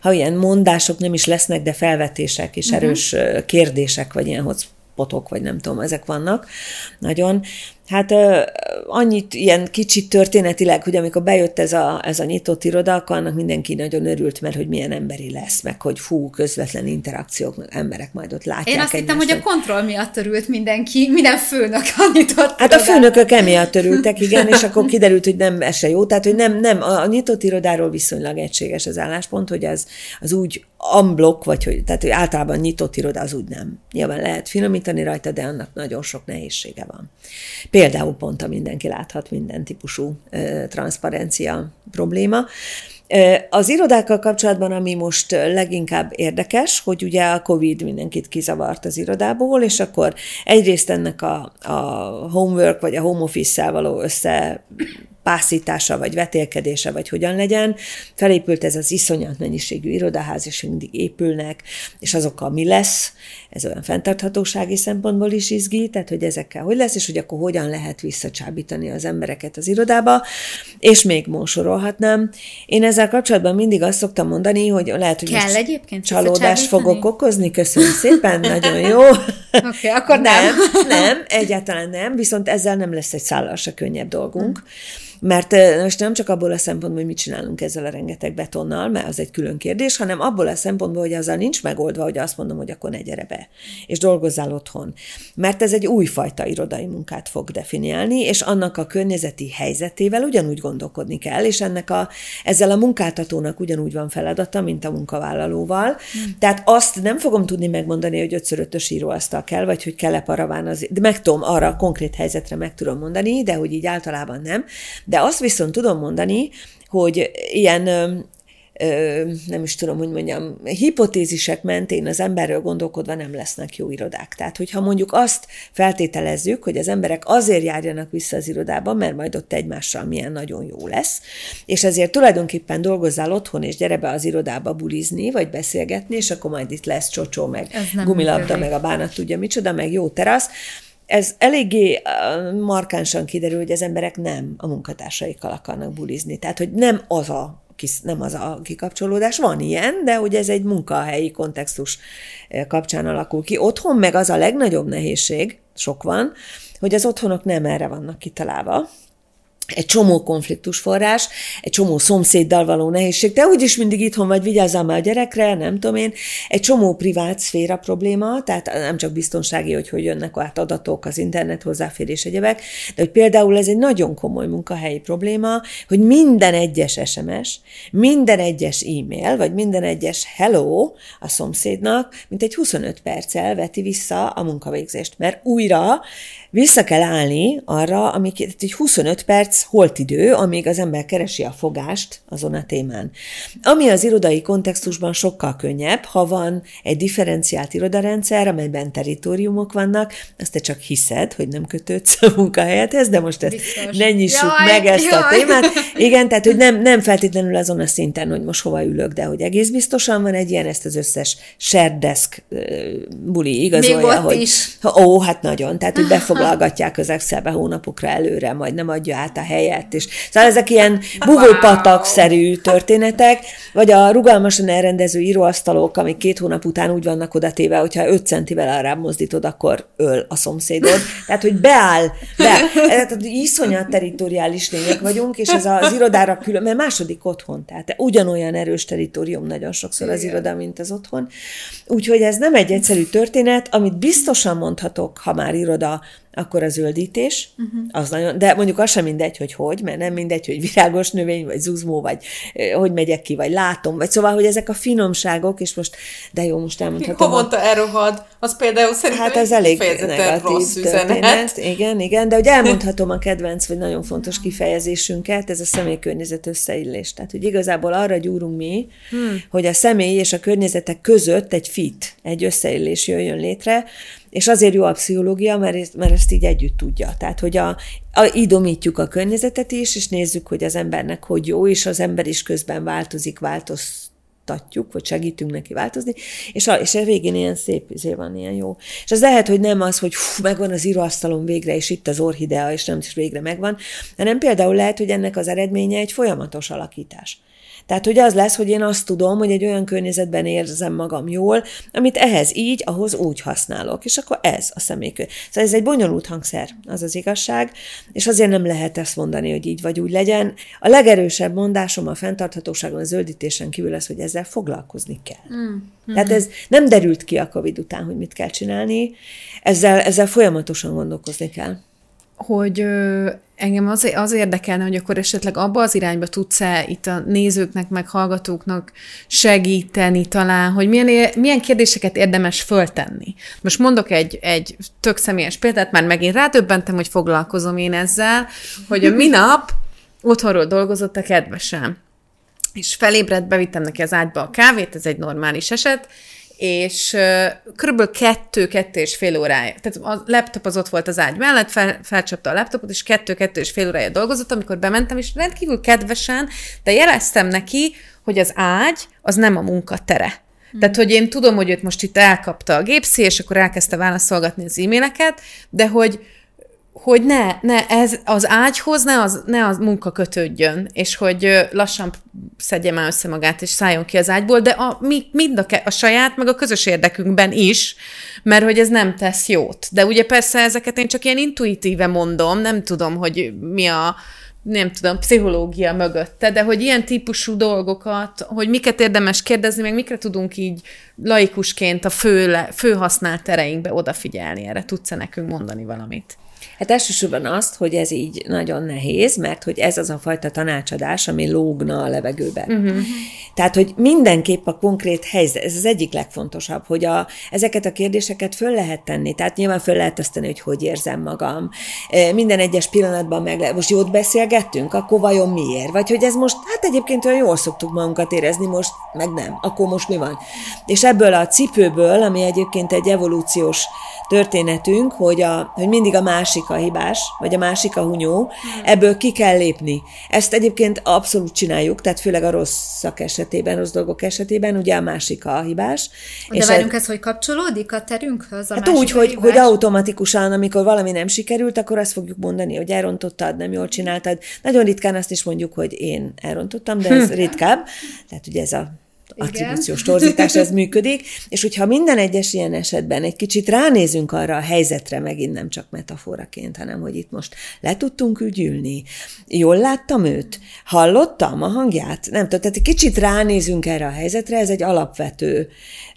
ha ilyen mondások nem is lesznek, de felvetések és erős mm-hmm. kérdések, vagy ilyen hotspotok, vagy nem tudom, ezek vannak nagyon. Hát annyit ilyen kicsit történetileg, hogy amikor bejött ez a, ez a nyitott iroda, akkor annak mindenki nagyon örült, mert hogy milyen emberi lesz, meg hogy fú, közvetlen interakciók, meg emberek majd ott látják. Én azt hittem, hogy a kontroll miatt örült mindenki, minden főnök a nyitott irodát. Hát a főnökök emiatt örültek, igen, és akkor kiderült, hogy nem, ez se jó. Tehát, hogy nem, nem, a nyitott irodáról viszonylag egységes az álláspont, hogy az, az úgy unblock, vagy hogy, tehát hogy általában nyitott iroda az úgy nem. Nyilván lehet finomítani rajta, de annak nagyon sok nehézsége van. Például pont a mindenki láthat minden típusú ö, transzparencia probléma. Az irodákkal kapcsolatban, ami most leginkább érdekes, hogy ugye a Covid mindenkit kizavart az irodából, és akkor egyrészt ennek a, a homework vagy a home office-szel való össze... pászítása, vagy vetélkedése, vagy hogyan legyen. Felépült ez az iszonyat mennyiségű irodaház, és mindig épülnek, és azokkal mi lesz, ez olyan fenntarthatósági szempontból is izgi, tehát hogy ezekkel hogy lesz, és hogy akkor hogyan lehet visszacsábítani az embereket az irodába, és még monsorolhatnám. Én ezzel kapcsolatban mindig azt szoktam mondani, hogy lehet, hogy kell egyébként csalódást fogok okozni, köszönöm szépen, nagyon jó. Oké, okay, akkor nem. nem. Nem, egyáltalán nem, viszont ezzel nem lesz egy szállal se könnyebb dolgunk. Mert most nem csak abból a szempontból, hogy mit csinálunk ezzel a rengeteg betonnal, mert az egy külön kérdés, hanem abból a szempontból, hogy azzal nincs megoldva, hogy azt mondom, hogy akkor ne gyere be, és dolgozzál otthon. Mert ez egy újfajta irodai munkát fog definiálni, és annak a környezeti helyzetével ugyanúgy gondolkodni kell, és ennek a, ezzel a munkáltatónak ugyanúgy van feladata, mint a munkavállalóval. Mm. Tehát azt nem fogom tudni megmondani, hogy ötször ötös íróasztal kell, vagy hogy kell-e paraván az... De meg tudom, arra a konkrét helyzetre meg tudom mondani, de hogy így általában nem. De azt viszont tudom mondani, hogy ilyen, ö, ö, nem is tudom, hogy mondjam, hipotézisek mentén az emberről gondolkodva nem lesznek jó irodák. Tehát, hogyha mondjuk azt feltételezzük, hogy az emberek azért járjanak vissza az irodába, mert majd ott egymással milyen nagyon jó lesz, és ezért tulajdonképpen dolgozzál otthon, és gyere be az irodába bulizni, vagy beszélgetni, és akkor majd itt lesz csocsó, meg gumilabda, meg a bánat tudja micsoda, meg jó terasz. Ez eléggé markánsan kiderül, hogy az emberek nem a munkatársaikkal akarnak bulizni. Tehát, hogy nem az a, nem az a kikapcsolódás, van ilyen, de hogy ez egy munkahelyi kontextus kapcsán alakul ki. Otthon meg az a legnagyobb nehézség, sok van, hogy az otthonok nem erre vannak kitalálva. Egy csomó konfliktusforrás, egy csomó szomszéddal való nehézség, de úgyis mindig itthon vagy, vigyázzál már a gyerekre, nem tudom én, egy csomó privát szféra probléma, tehát nem csak biztonsági, hogy hogy jönnek át adatok, az internet hozzáférés, egyebek, de hogy például ez egy nagyon komoly munkahelyi probléma, hogy minden egyes es em es, minden egyes e-mail, vagy minden egyes hello a szomszédnak, mint egy huszonöt perccel veti vissza a munkavégzést, mert újra vissza kell állni arra, amik, tehát egy huszonöt perc holt idő, amíg az ember keresi a fogást azon a témán. Ami az irodai kontextusban sokkal könnyebb, ha van egy differenciált irodarendszer, amelyben teritóriumok vannak, azt te csak hiszed, hogy nem kötődsz a munkahelyedhez, de most ezt biztos. Ne nyissuk jaj, meg ezt jaj. A témát. Igen, tehát hogy nem, nem feltétlenül azon a szinten, hogy most hova ülök, de hogy egész biztosan van egy ilyen, ezt az összes shared desk buli igazolja, hogy... Is. Ó, hát nagyon, tehát hogy befog hallgatják az Excelbe hónapokra előre, majd nem adja át a helyet. És szóval ezek ilyen buvópatak-szerű történetek, vagy a rugalmasan elrendező íróasztalok, amik két hónap után úgy vannak odatéve, hogyha öt centivel arrább mozdítod, akkor öl a szomszédod. Tehát, hogy beáll, beáll. Tehát iszonyat territoriális lények vagyunk, és ez az irodára külön, mert második otthon, tehát ugyanolyan erős territórium nagyon sokszor az iroda, mint az otthon. Úgyhogy ez nem egy egyszerű történet, amit biztosan mondhatok, ha már iroda, akkor a zöldítés, uh-huh. az nagyon, de mondjuk az sem mindegy, hogy hogy, mert nem mindegy, hogy virágos növény, vagy zuzmó, vagy hogy megyek ki, vagy látom, vagy szóval, hogy ezek a finomságok, és most, de jó, most elmondhatom. Havonta elrohad, az például szerintem hát ez elég kifejezetten rossz üzenet. Igen, igen, de hogy elmondhatom a kedvenc, vagy nagyon fontos kifejezésünket, ez a személy-környezet összeillés. Tehát, hogy igazából arra gyúrunk mi, hmm. hogy a személy és a környezetek között egy fit, egy összeillés jöjjön létre. És azért jó a pszichológia, mert, mert ezt így együtt tudja. Tehát, hogy a, a, idomítjuk a környezetet is, és nézzük, hogy az embernek hogy jó, és az ember is közben változik, változ, változtatjuk, vagy segítünk neki változni, és a, és a végén ilyen szép izé van, ilyen jó. És az lehet, hogy nem az, hogy hú, megvan az íróasztalom végre, és itt az orhidea, és nem is végre megvan, hanem például lehet, hogy ennek az eredménye egy folyamatos alakítás. Tehát, hogy az lesz, hogy én azt tudom, hogy egy olyan környezetben érzem magam jól, amit ehhez így, ahhoz úgy használok. És akkor ez a személykör. Szóval ez egy bonyolult hangszer, az az igazság, és azért nem lehet ezt mondani, hogy így vagy úgy legyen. A legerősebb mondásom a fenntarthatóságon, a zöldítésen kívül az, hogy ezzel foglalkozni kell. Mm. Tehát ez nem derült ki a Covid után, hogy mit kell csinálni, ezzel, ezzel folyamatosan gondolkozni kell. Hogy ö, engem az, az érdekelne, hogy akkor esetleg abba az irányba tudsz-e itt a nézőknek, meg hallgatóknak segíteni talán, hogy milyen, milyen kérdéseket érdemes föltenni. Most mondok egy, egy tök személyes példát, már megint rádöbbentem, hogy foglalkozom én ezzel, hogy a minap otthonról dolgozott a kedvesem, és felébredt, bevittem neki az ágyba a kávét, ez egy normális eset, és körülbelül kettő-kettő és fél órája, tehát a laptop az ott volt az ágy mellett, fel, felcsapta a laptopot, és kettő-kettő és fél órája dolgozott, amikor bementem, és rendkívül kedvesen, de jeleztem neki, hogy az ágy az nem a munkatere. Tehát, hogy én tudom, hogy őt most itt elkapta a gépszi, és akkor elkezdte válaszolgatni az e-maileket, de hogy hogy ne, ne ez az ágyhoz, ne az, ne az munka kötődjön, és hogy lassan szedje már össze magát, és szálljon ki az ágyból, de a, mind a, a saját, meg a közös érdekünkben is, mert hogy ez nem tesz jót. De ugye persze ezeket én csak ilyen intuitíve mondom, nem tudom, hogy mi a, nem tudom, pszichológia mögötte, de hogy ilyen típusú dolgokat, hogy miket érdemes kérdezni, meg mikre tudunk így laikusként a fő, fő használt tereinkbe odafigyelni, erre tudsz-e nekünk mondani valamit? Hát elsősorban azt, hogy ez így nagyon nehéz, mert hogy ez az a fajta tanácsadás, ami lógna a levegőben. Uh-huh. Tehát, hogy mindenképp a konkrét helyzet, ez az egyik legfontosabb, hogy a, ezeket a kérdéseket föl lehet tenni. Tehát nyilván föl lehet azt tenni, hogy hogy érzem magam. Minden egyes pillanatban meg lehet, most jót beszélgettünk, akkor vajon miért? Vagy hogy ez most, hát egyébként olyan jól szoktuk magunkat érezni, most meg nem, akkor most mi van? És ebből a cipőből, ami egyébként egy evolúciós történetünk, hogy, a, hogy mindig a másik a hibás, vagy a másik a hunyó, ebből ki kell lépni. Ezt egyébként abszolút csináljuk, tehát főleg a rosszak esetében, rossz dolgok esetében, ugye a másik a hibás. De és várjunk ez, ez, hogy kapcsolódik a terünkhöz a hát másik úgy, a hogy, hogy automatikusan, amikor valami nem sikerült, akkor azt fogjuk mondani, hogy elrontottad, nem jól csináltad. Nagyon ritkán azt is mondjuk, hogy én elrontottam, de ez ritkább. Tehát ugye ez a attribúciós torzítás, ez működik, és hogyha minden egyes ilyen esetben egy kicsit ránézünk arra a helyzetre, megint nem csak metaforaként, hanem hogy itt most le tudtunk ügyülni, jól láttam őt, hallottam a hangját, nem tudom, tehát egy kicsit ránézünk erre a helyzetre, ez egy alapvető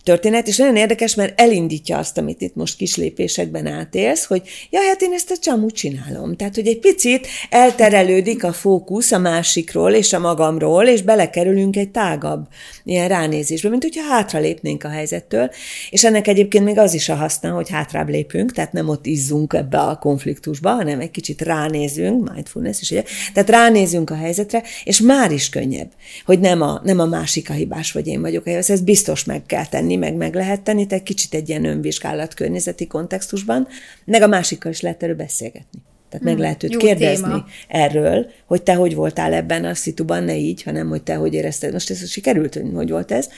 történet, és nagyon érdekes, mert elindítja azt, amit itt most kis lépésekben átélsz, hogy ja, hát én ezt a csamut csinálom. Tehát, hogy egy picit elterelődik a fókusz a másikról és a magamról, és belekerülünk egy tágabb ilyen ránézésbe, mint hogyha hátralépnénk a helyzettől, és ennek egyébként még az is a haszna, hogy hátrább lépünk, tehát nem ott izzunk ebbe a konfliktusba, hanem egy kicsit ránézünk, mindfulness is, ugye? Tehát ránézünk a helyzetre, és már is könnyebb, hogy nem a, nem a másik a hibás, vagy én vagyok a hibás, ezt biztos meg kell tenni, meg meg lehet tenni, tehát kicsit egy ilyen önvizsgálat környezeti kontextusban, meg a másikkal is lehet erről beszélgetni. Tehát hmm, meg lehet őt kérdezni téma. Erről, hogy te hogy voltál ebben a szituban, ne így, hanem hogy te hogy érezted. Most ez sikerült, hogy volt ez.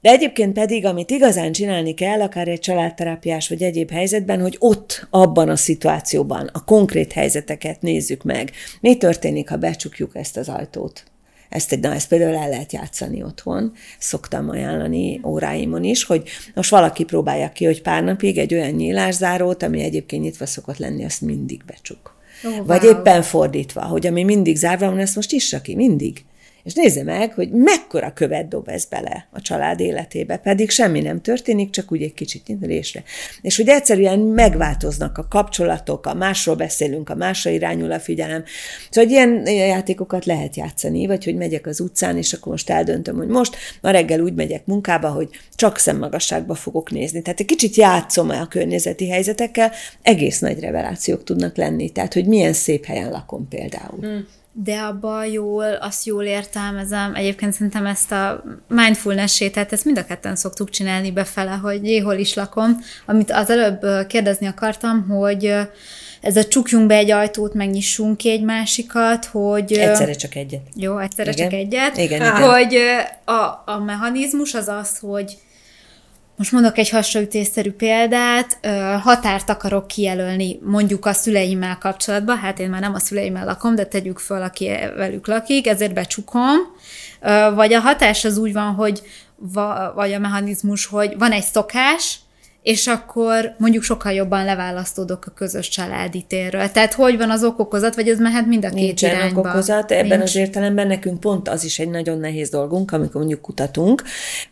De egyébként pedig, amit igazán csinálni kell, akár egy családterápiás vagy egyéb helyzetben, hogy ott, abban a szituációban a konkrét helyzeteket nézzük meg. Mi történik, ha becsukjuk ezt az ajtót? Ezt, egy, na, ezt például el lehet játszani otthon, szoktam ajánlani óráimon is, hogy most valaki próbálja ki, hogy pár napig egy olyan nyílászárót, ami egyébként nyitva szokott lenni, azt mindig becsuk. Oh, vagy wow. Éppen fordítva, hogy ami mindig zárva van, ezt most issa ki, mindig. És nézze meg, hogy mekkora követ dob ez bele a család életébe, pedig semmi nem történik, csak úgy egy kicsit nyitulésre. És hogy egyszerűen megváltoznak a kapcsolatok, a másról beszélünk, a másra irányul a figyelem. Szóval ilyen játékokat lehet játszani, vagy hogy megyek az utcán, és akkor most eldöntöm, hogy most ma reggel úgy megyek munkába, hogy csak szemmagasságba fogok nézni. Tehát egy kicsit játszom a környezeti helyzetekkel, egész nagy revelációk tudnak lenni. Tehát, hogy milyen szép helyen lakom például. Mm. De abban jól, azt jól értelmezem. Egyébként szerintem ezt a mindfulness-ét, tehát ezt mind a ketten szoktuk csinálni befele, hogy jéhol is lakom. Amit az előbb kérdezni akartam, hogy ez a csukjunk be egy ajtót, megnyissunk ki egy másikat, hogy... Egyszerre csak egyet. Jó, egyszerre igen. csak egyet. Igen, igen. Hogy a, a mechanizmus az az, hogy most mondok egy hasraütésszerű példát, határt akarok kijelölni mondjuk a szüleimmel kapcsolatban, hát én már nem a szüleimmel lakom, de tegyük föl, aki velük lakik, ezért becsukom. Vagy a hatás az úgy van, hogy vagy a mechanizmus, hogy van egy szokás, és akkor mondjuk sokkal jobban leválasztódok a közös családi térről. Tehát hogy van az okokozat, vagy ez mehet mind a két Nincsen irányba? Nincsen okokozat, ebben Nincs. az értelemben nekünk pont az is egy nagyon nehéz dolgunk, amikor mondjuk kutatunk,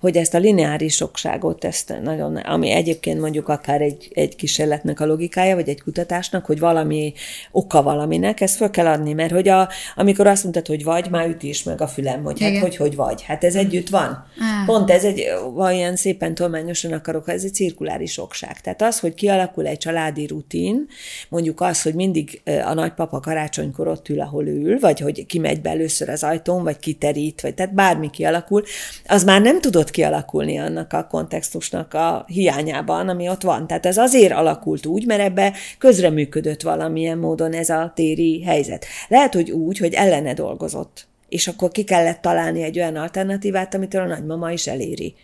hogy ezt a lineáris okságot, ezt nagyon, ami egyébként mondjuk akár egy, egy kísérletnek a logikája, vagy egy kutatásnak, hogy valami oka valaminek, ezt föl kell adni, mert hogy a, amikor azt mondtad, hogy vagy, már üti is meg a fülem, hogy hát hogy, hogy vagy. Hát ez együtt van. Ah. Pont ez egy, vajon szépen tolmányosan akarok, ez egy cirkuláris sokság. Tehát az, hogy kialakul egy családi rutin, mondjuk az, hogy mindig a nagypapa karácsonykor ott ül, ahol ül, vagy hogy kimegy be először az ajtón, vagy kiterít, vagy tehát bármi kialakul, az már nem tudott kialakulni annak a kontextusnak a hiányában, ami ott van. Tehát ez azért alakult úgy, mert ebbe közreműködött valamilyen módon ez a téri helyzet. Lehet, hogy úgy, hogy ellene dolgozott, és akkor ki kellett találni egy olyan alternatívát, amitől a nagymama is eléri.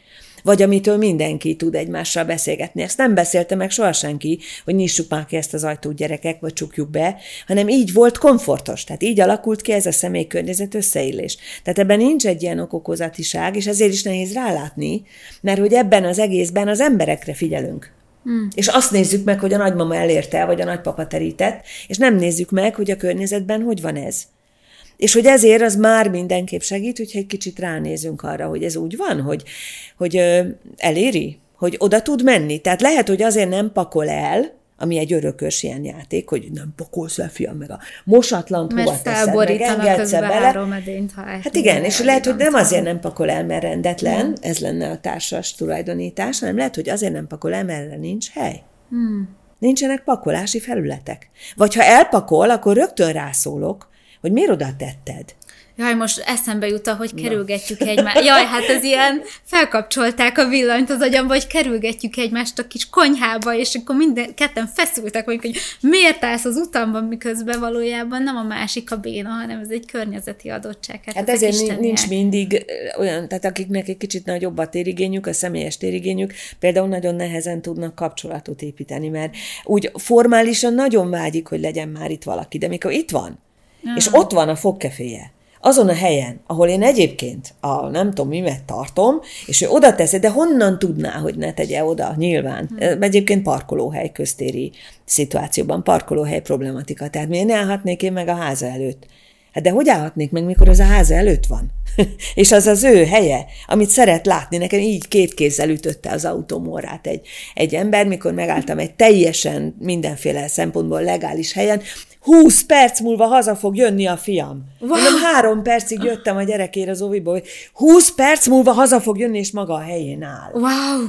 Vagy amitől mindenki tud egymással beszélgetni. Ezt nem beszélte meg soha senki, hogy nyissuk már ki ezt az ajtót, gyerekek, vagy csukjuk be, hanem így volt komfortos. Tehát így alakult ki ez a személykörnyezet összeillés. Tehát ebben nincs egy ilyen okokozatiság, és ezért is nehéz rálátni, mert hogy ebben az egészben az emberekre figyelünk. Hmm. És azt nézzük meg, hogy a nagymama elérte, vagy a nagypapa terített, és nem nézzük meg, hogy a környezetben hogy van ez. És hogy ezért az már mindenképp segít, hogyha egy kicsit ránézünk arra, hogy ez úgy van, hogy, hogy eléri, hogy oda tud menni. Tehát lehet, hogy azért nem pakol el, ami egy örökös ilyen játék, hogy nem pakolsz el, fiam, meg a mosatlant hova teszed, meg engedsz bele. Edényt, hát igen, és lehet, hogy nem azért nem pakol el, mert rendetlen, nem. Ez lenne a társas tulajdonítás, hanem lehet, hogy azért nem pakol el, mert erre nincs hely. Hmm. Nincsenek pakolási felületek. Vagy ha elpakol, akkor rögtön rászólok, hogy miért oda tetted? Jaj, most eszembe jut, hogy kerülgetjük egymást. Jaj, hát ez ilyen, felkapcsolták a villanyt az agyamba, hogy kerülgetjük egymást a kis konyhába, és akkor minden, ketten feszültek, mondjuk, hogy miért állsz az utamban, miközben valójában nem a másik a béna, hanem ez egy környezeti adottság. Hát, hát ezért isteniek. Nincs mindig olyan, tehát akiknek egy kicsit nagyobb a térigényük, a személyes térigényük, például nagyon nehezen tudnak kapcsolatot építeni, mert úgy formálisan nagyon vágyik, hogy legyen már itt valaki, de mikor itt van, Mm. és ott van a fogkeféje, azon a helyen, ahol én egyébként a nem tudom mimet tartom, és ő oda teszi, de honnan tudná, hogy ne tegye oda, nyilván. Mm. Egyébként parkolóhely, köztéri szituációban, parkolóhely problematika. Tehát miért ne állhatnék én meg a háza előtt? Hát de hogy állhatnék meg, mikor az a háza előtt van? És az az ő helye, amit szeret látni. Nekem így két kézzel ütötte az autóm orrát egy, egy ember, mikor megálltam egy teljesen mindenféle szempontból legális helyen, húsz perc múlva haza fog jönni a fiam. Wow. Mondom, három percig jöttem a gyerekére az óviból, hogy húsz perc múlva haza fog jönni, és maga a helyén áll. Wow.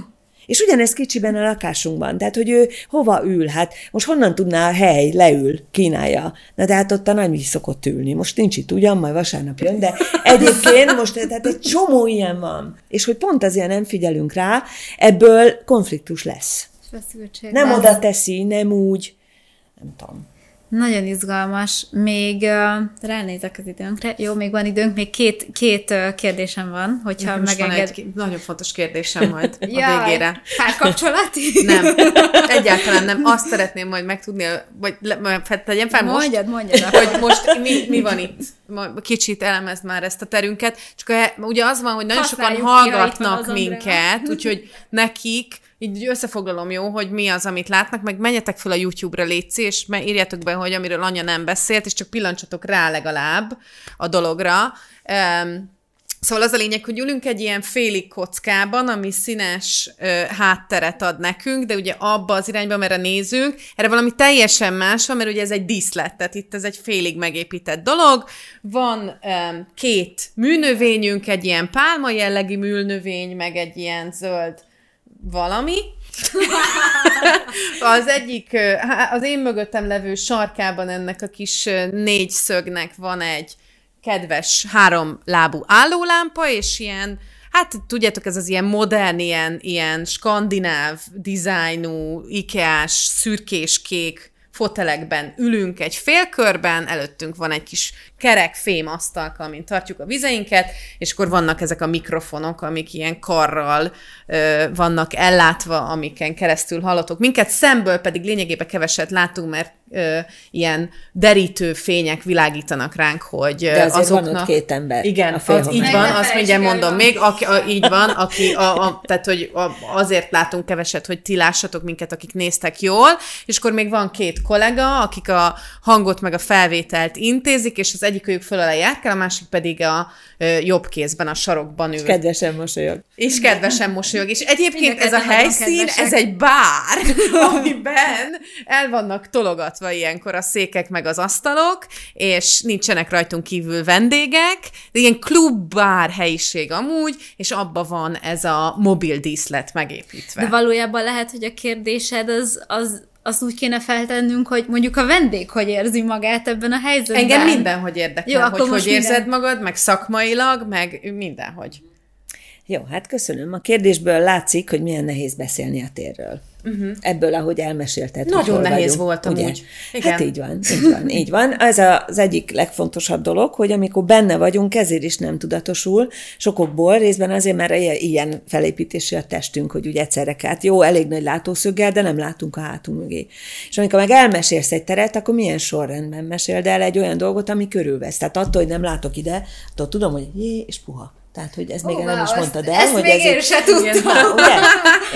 És ugyanez kicsiben a lakásunkban. Tehát, hogy ő hova ül? Hát most honnan tudná a hely, leül, kínálja. Na, de hát ott a nagymi szokott ülni. Most nincs itt ugyan, majd vasárnap jön, de egyébként most tehát egy csomó ilyen van. És hogy pont azért nem figyelünk rá, ebből konfliktus lesz. Feszültség nem lesz. Oda teszi, nem úgy. Nem tudom. Nagyon izgalmas. Még uh, ránézek az időnkre. Jó, még van időnk, még két, két uh, kérdésem van, hogyha megenged. Egy nagyon fontos kérdésem majd a végére. Párkapcsolati? Nem, egyáltalán nem. Azt szeretném majd megtudni, vagy legyen fel most. Mondjad, mondjad. Hogy most mi, mi van itt? Kicsit elemezd már ezt a terünket. Csak ugye az van, hogy nagyon sokan hallgatnak minket, úgyhogy nekik így összefoglalom, jó, hogy mi az, amit látnak, meg menjetek fel a YouTube-ra, létszi, és írjátok be, hogy amiről anya nem beszélt, és csak pillantsatok rá legalább a dologra. Um, szóval az a lényeg, hogy ülünk egy ilyen félig kockában, ami színes uh, hátteret ad nekünk, de ugye abba az irányba, amerre nézünk, erre valami teljesen más van, mert ugye ez egy díszlet, tehát itt ez egy félig megépített dolog. Van um, két műnövényünk, egy ilyen pálma jellegű műnövény, meg egy ilyen zöld valami. Az egyik, az én mögöttem levő sarkában ennek a kis négyszögnek van egy kedves háromlábú állólámpa, és ilyen, hát tudjátok, ez az ilyen modern, ilyen, ilyen skandináv dizájnú, ikeás, szürkés-kék fotelekben ülünk egy félkörben, előttünk van egy kis kerek fémasztalka, amin tartjuk a vizeinket, és akkor vannak ezek a mikrofonok, amik ilyen karral ö, vannak ellátva, amiken keresztül hallatok minket, szemből pedig lényegében keveset látunk, mert ö, ilyen derítő fények világítanak ránk, hogy ö, de azoknak... van két ember. Igen, az, így van, azt mindjárt mondom még, aki, a, így van, aki a, a, tehát, hogy a, azért látunk keveset, hogy ti lássatok minket, akik néztek jól, és akkor még van két kollega, akik a hangot meg a felvételt intézik, és az egyikőjük föl alá járkál, a másik pedig a jobb kézben, a sarokban ül. Kedvesen mosolyog. És kedvesen mosolyog. És egyébként ez a helyszín, ez egy bár, amiben el vannak tologatva ilyenkor a székek meg az asztalok, és nincsenek rajtunk kívül vendégek, de ilyen klubbár helyiség amúgy, és abba van ez a mobil díszlet megépítve. De valójában lehet, hogy a kérdésed az... az azt úgy kéne feltennünk, hogy mondjuk a vendég hogy érzi magát ebben a helyzetben. Engem mindenhogy érdekel, jó, hogy hogy minden... érzed magad, meg szakmailag, meg mindenhogy. Jó, hát köszönöm. A kérdésből látszik, hogy milyen nehéz beszélni a térről. Uh-huh. Ebből, ahogy elmesélted. Nagyon nehéz volt amúgy. Hát így van, így van, így van. Ez az egyik legfontosabb dolog, hogy amikor benne vagyunk, ezért is nem tudatosul, sokokból, részben azért, mert ilyen felépítésű a testünk, hogy úgy egyszerre hát jó, elég nagy látószöggel, de nem látunk a hátunk mögé. És amikor meg elmesélsz egy teret, akkor milyen sorrendben meséld el egy olyan dolgot, ami körülvesz. Tehát attól, hogy nem látok ide, attól tudom, hogy jé, és puha. Tehát, hogy ezt még oh, el nem is mondtad el, ezt hogy még ezért... én se tudtam. Igen,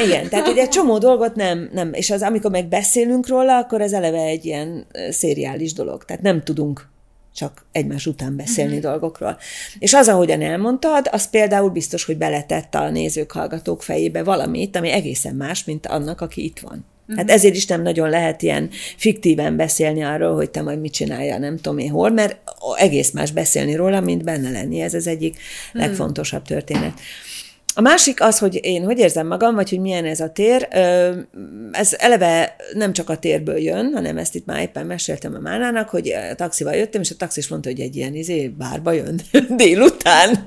igen, tehát ugye egy csomó dolgot nem, nem, és az, amikor meg beszélünk róla, akkor ez eleve egy ilyen szériális dolog. Tehát nem tudunk csak egymás után beszélni uh-huh. dolgokról. És az, ahogyan elmondtad, az például biztos, hogy beletett a nézők, hallgatók fejébe valamit, ami egészen más, mint annak, aki itt van. Uh-huh. Hát ezért is nem nagyon lehet ilyen fiktíven beszélni arról, hogy te majd mit csináljál, nem tudom én hol, mert egész más beszélni róla, mint benne lenni. Ez az egyik uh-huh. legfontosabb történet. A másik az, hogy én hogy érzem magam, vagy hogy milyen ez a tér. Ez eleve nem csak a térből jön, hanem ezt itt már éppen meséltem a Mánának, hogy a taxival jöttem, és a taxis mondta, hogy egy ilyen izé bárba jön délután.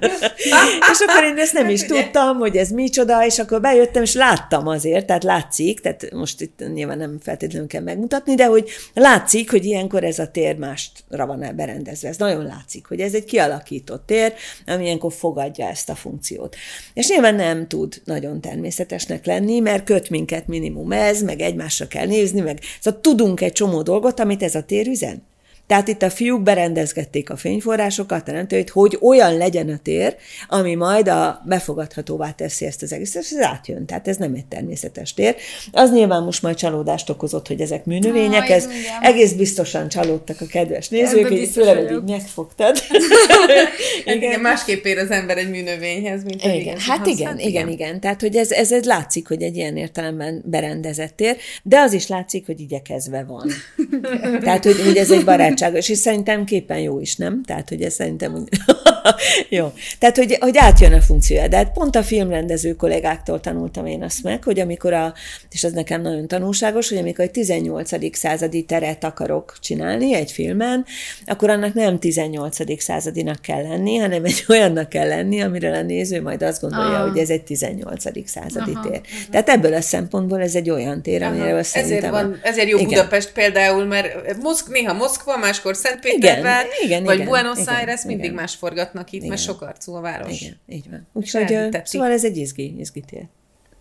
És akkor én ezt nem is tudtam, hogy ez micsoda, és akkor bejöttem, és láttam azért, tehát látszik, tehát most itt nyilván nem feltétlenül kell megmutatni, de hogy látszik, hogy ilyenkor ez a tér másra van berendezve. Ez nagyon látszik, hogy ez egy kialakított tér, ami ilyenkor fogadja ezt a funkciót. És nyilván nem tud nagyon természetesnek lenni, mert köt minket minimum ez, meg egymásra kell nézni, meg szóval tudunk egy csomó dolgot, amit ez a tér üzen. Tehát itt a fiúk berendezgették a fényforrásokat, teremtőit, hogy olyan legyen a tér, ami majd a befogadhatóvá teszi ezt az egészet, és ez átjön. Tehát ez nem egy természetes tér. Az nyilván most majd csalódást okozott, hogy ezek műnövények, ah, ez egész biztosan csalódtak a kedves nézők, így főleg így megfogtad. igen. igen, másképp ér az ember egy műnövényhez, mint igen. Igen. Hát igen, igen, igen, igen. Tehát, hogy ez, ez látszik, hogy egy ilyen értelemben berendezett tér, de az is látszik, hogy igyekezve van. Tehát, hogy, hogy ez egy barát és szerintem képen jó is, nem? Tehát, hogy ez szerintem... jó. Tehát, hogy, hogy átjön a funkciója. De hát pont a filmrendező kollégáktól tanultam én azt meg, hogy amikor a... és az nekem nagyon tanulságos, hogy amikor egy tizennyolcadik századi teret akarok csinálni egy filmen, akkor annak nem tizennyolcadik századinak kell lenni, hanem egy olyannak kell lenni, amiről a néző majd azt gondolja, ah. hogy ez egy tizennyolcadik századi aha, tér. Aha. Tehát ebből a szempontból ez egy olyan tér, amiről szerintem... Ezért, van, ezért jó igen. Budapest például, mert Moszk, néha Moszkva, máskor Szentpétervár, vagy igen, Buenos igen, Aires, igen, mindig igen. más forgatnak itt, igen. mert sokarcú a város. Igen, így van. Úgyhogy szóval ez egy izgi, izgi tér.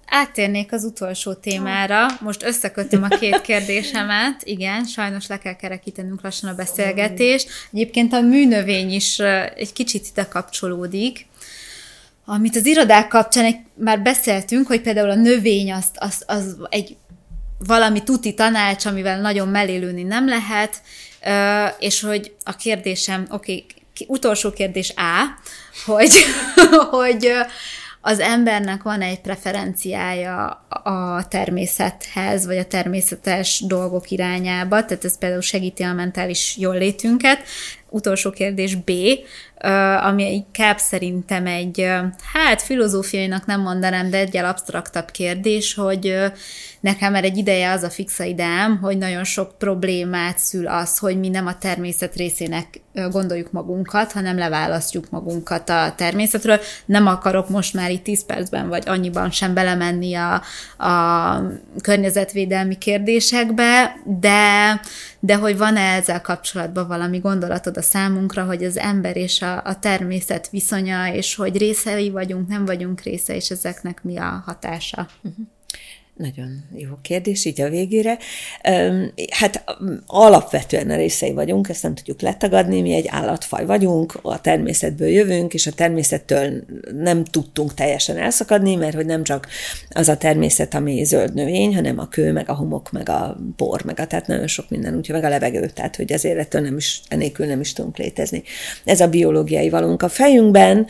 Áttérnék az utolsó témára. Most összekötöm a két kérdésemet. Igen, sajnos le kell kerekítenünk lassan a beszélgetést. Egyébként a műnövény is egy kicsit ide kapcsolódik. Amit az irodák kapcsán már beszéltünk, hogy például a növény az, az, az egy valami tuti tanács, amivel nagyon mellélőni nem lehet, és hogy a kérdésem, oké, utolsó kérdés A, hogy, hogy az embernek van egy preferenciája a természethez, vagy a természetes dolgok irányába, tehát ez például segíti a mentális jóllétünket. Utolsó kérdés B, ami inkább szerintem egy, hát filozófiainak nem mondanám, de egyel absztraktabb kérdés, hogy nekem már egy ideje az a fixa ideám, hogy nagyon sok problémát szül az, hogy mi nem a természet részének gondoljuk magunkat, hanem leválasztjuk magunkat a természetről. Nem akarok most már itt tíz percben vagy annyiban sem belemenni a, a környezetvédelmi kérdésekbe, de, de hogy van-e ezzel kapcsolatban valami gondolatod a számunkra, hogy az ember és a, a természet viszonya, és hogy részei vagyunk, nem vagyunk része, és ezeknek mi a hatása? Uh-huh. Nagyon jó kérdés, így a végére. Hát alapvetően a részei vagyunk, ezt nem tudjuk letagadni, mi egy állatfaj vagyunk, a természetből jövünk, és a természettől nem tudtunk teljesen elszakadni, mert hogy nem csak az a természet, ami zöld növény, hanem a kő, meg a homok, meg a por, meg a, tehát nagyon sok minden, úgyhogy meg a levegő, tehát hogy azért ettől nem is, enélkül nem is tudunk létezni. Ez a biológiai valónk a fejünkben.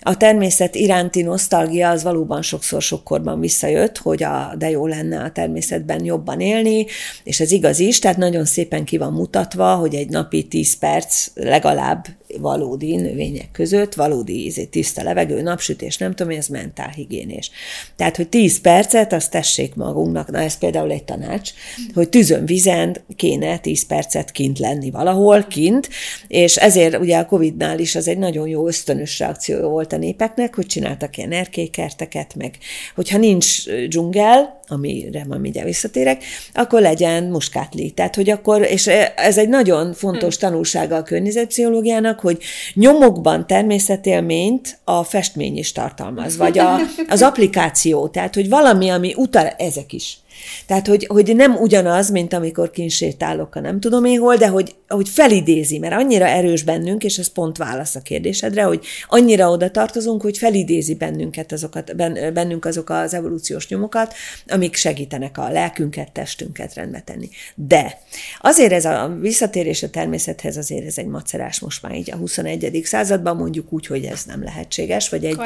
A természet iránti nosztalgia az valóban sokszor sokkorban visszajött, hogy a, de jó lenne a természetben jobban élni, és ez igaz is, tehát nagyon szépen ki van mutatva, hogy egy napi tíz perc legalább valódi növények között, valódi tiszta levegő, napsütés, nem tudom, ez mentálhigiénés. Tehát, hogy tíz percet, azt tessék magunknak, na ez például egy tanács, hogy tűzön, vizen kéne tíz percet kint lenni valahol, kint, és ezért ugye a Covidnál is az egy nagyon jó ösztönös reakció volt a népeknek, hogy csináltak ilyen erkélykerteket, meg hogyha nincs dzsungel, amire ma mindjárt visszatérek, akkor legyen muskátli. Tehát, hogy akkor, és ez egy nagyon fontos tanulsága a környezetpszichológiának, hogy nyomokban természetélményt a festmény is tartalmaz, vagy a, az applikáció, tehát, hogy valami, ami utal, ezek is. Tehát, hogy, hogy nem ugyanaz, mint amikor kinsétálok a nem tudom én hol, de hogy, hogy felidézi, mert annyira erős bennünk, és ez pont válasz a kérdésedre, hogy annyira oda tartozunk, hogy felidézi bennünket azokat, bennünk azok az evolúciós nyomokat, amik segítenek a lelkünket, testünket rendbe tenni. De azért ez a visszatérés a természethez, azért ez egy macerás most már így a huszonegyedik században, mondjuk úgy, hogy ez nem lehetséges, vagy egy,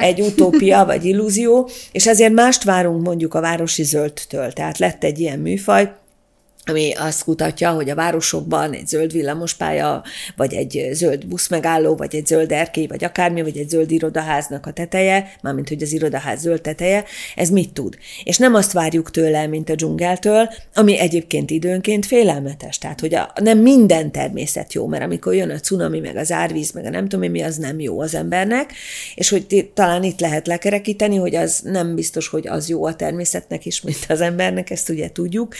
egy utópia, vagy illúzió, és ezért mást várunk mondjuk a városi zöldtől. Tehát lett egy ilyen műfaj, ami azt kutatja, hogy a városokban egy zöld villamospálya, vagy egy zöld buszmegálló, vagy egy zöld erkély, vagy akármi, vagy egy zöld irodaháznak a teteje, mármint hogy az irodaház zöld teteje, ez mit tud? És nem azt várjuk tőle, mint a dzsungeltől, ami egyébként időnként félelmetes. Tehát, hogy a, nem minden természet jó, mert amikor jön a cunami, meg az árvíz, meg a nem tudom én mi, az nem jó az embernek, és hogy talán itt lehet lekerekíteni, hogy az nem biztos, hogy az jó a természetnek is, mint az embernek, ezt ugye tudjuk.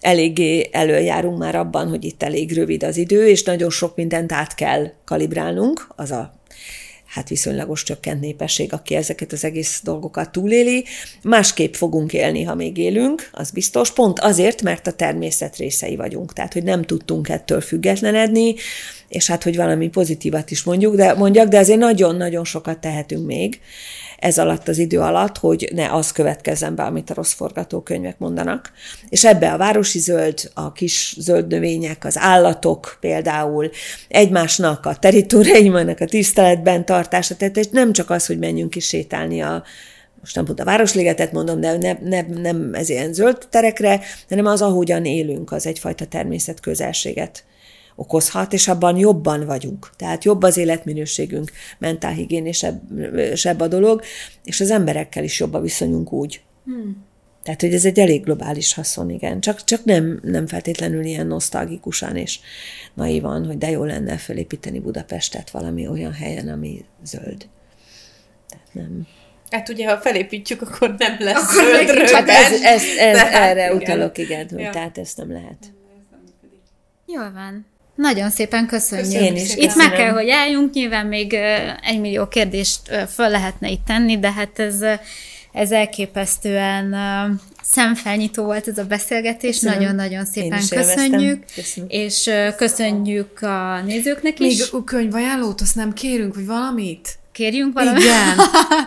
Eléggé előjárunk már abban, hogy itt elég rövid az idő, és nagyon sok mindent át kell kalibrálnunk, az a hát viszonylagos csökkent népesség, aki ezeket az egész dolgokat túléli. Másképp fogunk élni, ha még élünk, az biztos, pont azért, mert a természet részei vagyunk, tehát, hogy nem tudtunk ettől függetlenedni, és hát, hogy valami pozitívat is mondjuk, de, mondjak, de azért nagyon-nagyon sokat tehetünk még ez alatt az idő alatt, hogy ne az következzen be, amit a rossz forgatókönyvek mondanak. És ebbe a városi zöld, a kis zöld növények, az állatok például, egymásnak a territóriumának a tiszteletben tartása, tehát nem csak az, hogy menjünk is sétálni a, most nem pont a Városligetet mondom, de ne, ne, nem ez ilyen zöld terekre, hanem az, ahogyan élünk, az egyfajta természetközelséget okozhat, és abban jobban vagyunk. Tehát jobb az életminőségünk, mentálhigiénésebb a dolog, és az emberekkel is jobb a viszonyunk úgy. Hmm. Tehát, hogy ez egy elég globális haszon, igen. Csak, csak nem, nem feltétlenül ilyen nosztalgikusan és naivan, hogy de jó lenne felépíteni Budapestet valami olyan helyen, ami zöld. Tehát nem... Hát ugye, ha felépítjük, akkor nem lesz zöld röben. Ez, ez, ez, erre igen. utalok, igen. Hogy ja. Tehát ezt nem lehet. Jól van. Nagyon szépen köszönjük. Én is. Itt meg kell, hogy álljunk, nyilván még egy millió kérdést föl lehetne itt tenni, de hát ez, ez elképesztően szemfelnyitó volt ez a beszélgetés. Köszönöm. Nagyon-nagyon szépen köszönjük. Köszönjük. És köszönjük a nézőknek még is. Még könyvajánlót, azt nem kérünk, hogy valamit? Kérjünk valamit? Igen.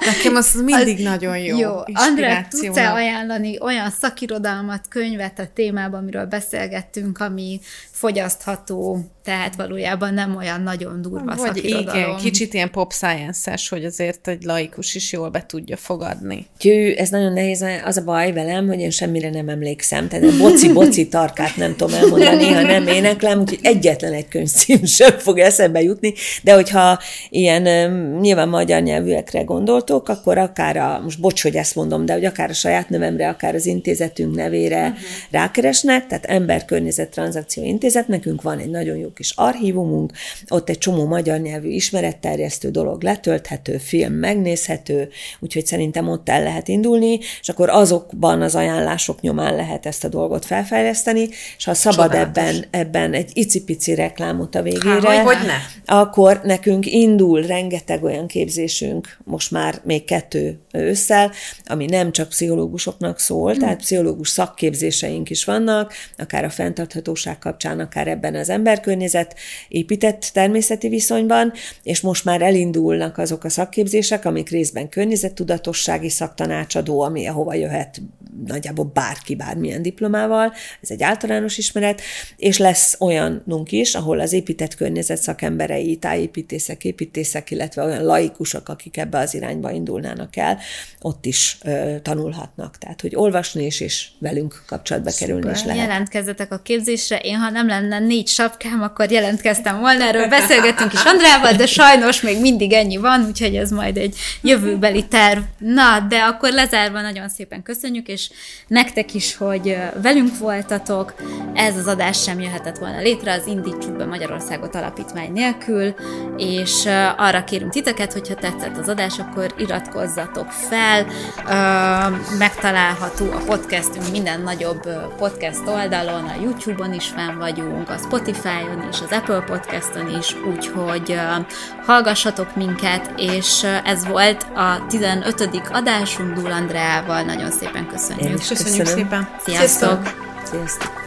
Nekem az mindig az nagyon jó. Jó. Andrea, tudsz-e ajánlani olyan szakirodalmat, könyvet a témában, amiről beszélgettünk, ami fogyasztható, tehát valójában nem olyan nagyon durva vagy szakirodalom. Igen, kicsit ilyen pop science-es, hogy azért egy laikus is jól be tudja fogadni. Gyű, ez nagyon nehéz, az a baj velem, hogy én semmire nem emlékszem, tehát a boci-boci tarkát nem tudom elmondani, ha nem éneklem, úgyhogy egyetlen egy könyvcím sem fog eszembe jutni, de hogyha ilyen nyilván magyar nyelvűekre gondoltok, akkor akár a, most bocs, hogy ezt mondom, de hogy akár a saját nevemre, akár az intézetünk nevére uh-huh. rákeresnek, tehát Ember Környezet Transzakció Intézet, nekünk van egy nagyon jó kis archívumunk, ott egy csomó magyar nyelvű ismeretterjesztő dolog letölthető, film megnézhető, úgyhogy szerintem ott el lehet indulni, és akkor azokban az ajánlások nyomán lehet ezt a dolgot felfejleszteni, és ha szabad Csodálatos. ebben, ebben egy icipici reklámot a végére, Há, ne. akkor nekünk indul rengeteg olyan képzésünk, most már még kettő ősszel, ami nem csak pszichológusoknak szól, hmm. tehát pszichológus szakképzéseink is vannak, akár a fenntarthatóság kapcsán, akár ebben az emberkörnyezet épített természeti viszonyban, és most már elindulnak azok a szakképzések, amik részben környezettudatossági szaktanácsadó, ami ahova jöhet nagyjából bárki, bármilyen diplomával, ez egy általános ismeret, és lesz olyanunk is, ahol az épített környezet szakemberei, tájépítészek, építészek, illetve olyan laikusok, akik ebbe az irányba indulnának el, ott is ö, tanulhatnak. Tehát, hogy olvasni is, és velünk kapcsolatba Szuper. kerülni is lehet. Jelentkezzetek a képzésre. Én, ha nem lenne négy sapkám, akkor jelentkeztem volna. Erről beszélgettünk is Andrával, de sajnos még mindig ennyi van, úgyhogy ez majd egy jövőbeli terv. Na, de akkor lezárva nagyon szépen köszönjük, és nektek is, hogy velünk voltatok. Ez az adás sem jöhetett volna létre az Indi Club Magyarországot alapítvány nélkül, és arra kérünk titeket, hogyha tetszett az adás, akkor iratkozzatok fel. Megtalálható a podcastünk minden nagyobb podcast oldalon, a YouTube-on is fenn vagyunk, a Spotify-on is, az Apple Podcast-on is, úgyhogy hallgassatok minket, és ez volt a tizenötödik adásunk Dúll Andreával. Nagyon szépen köszönjük. Köszönjük szépen. Sziasztok! Sziasztok.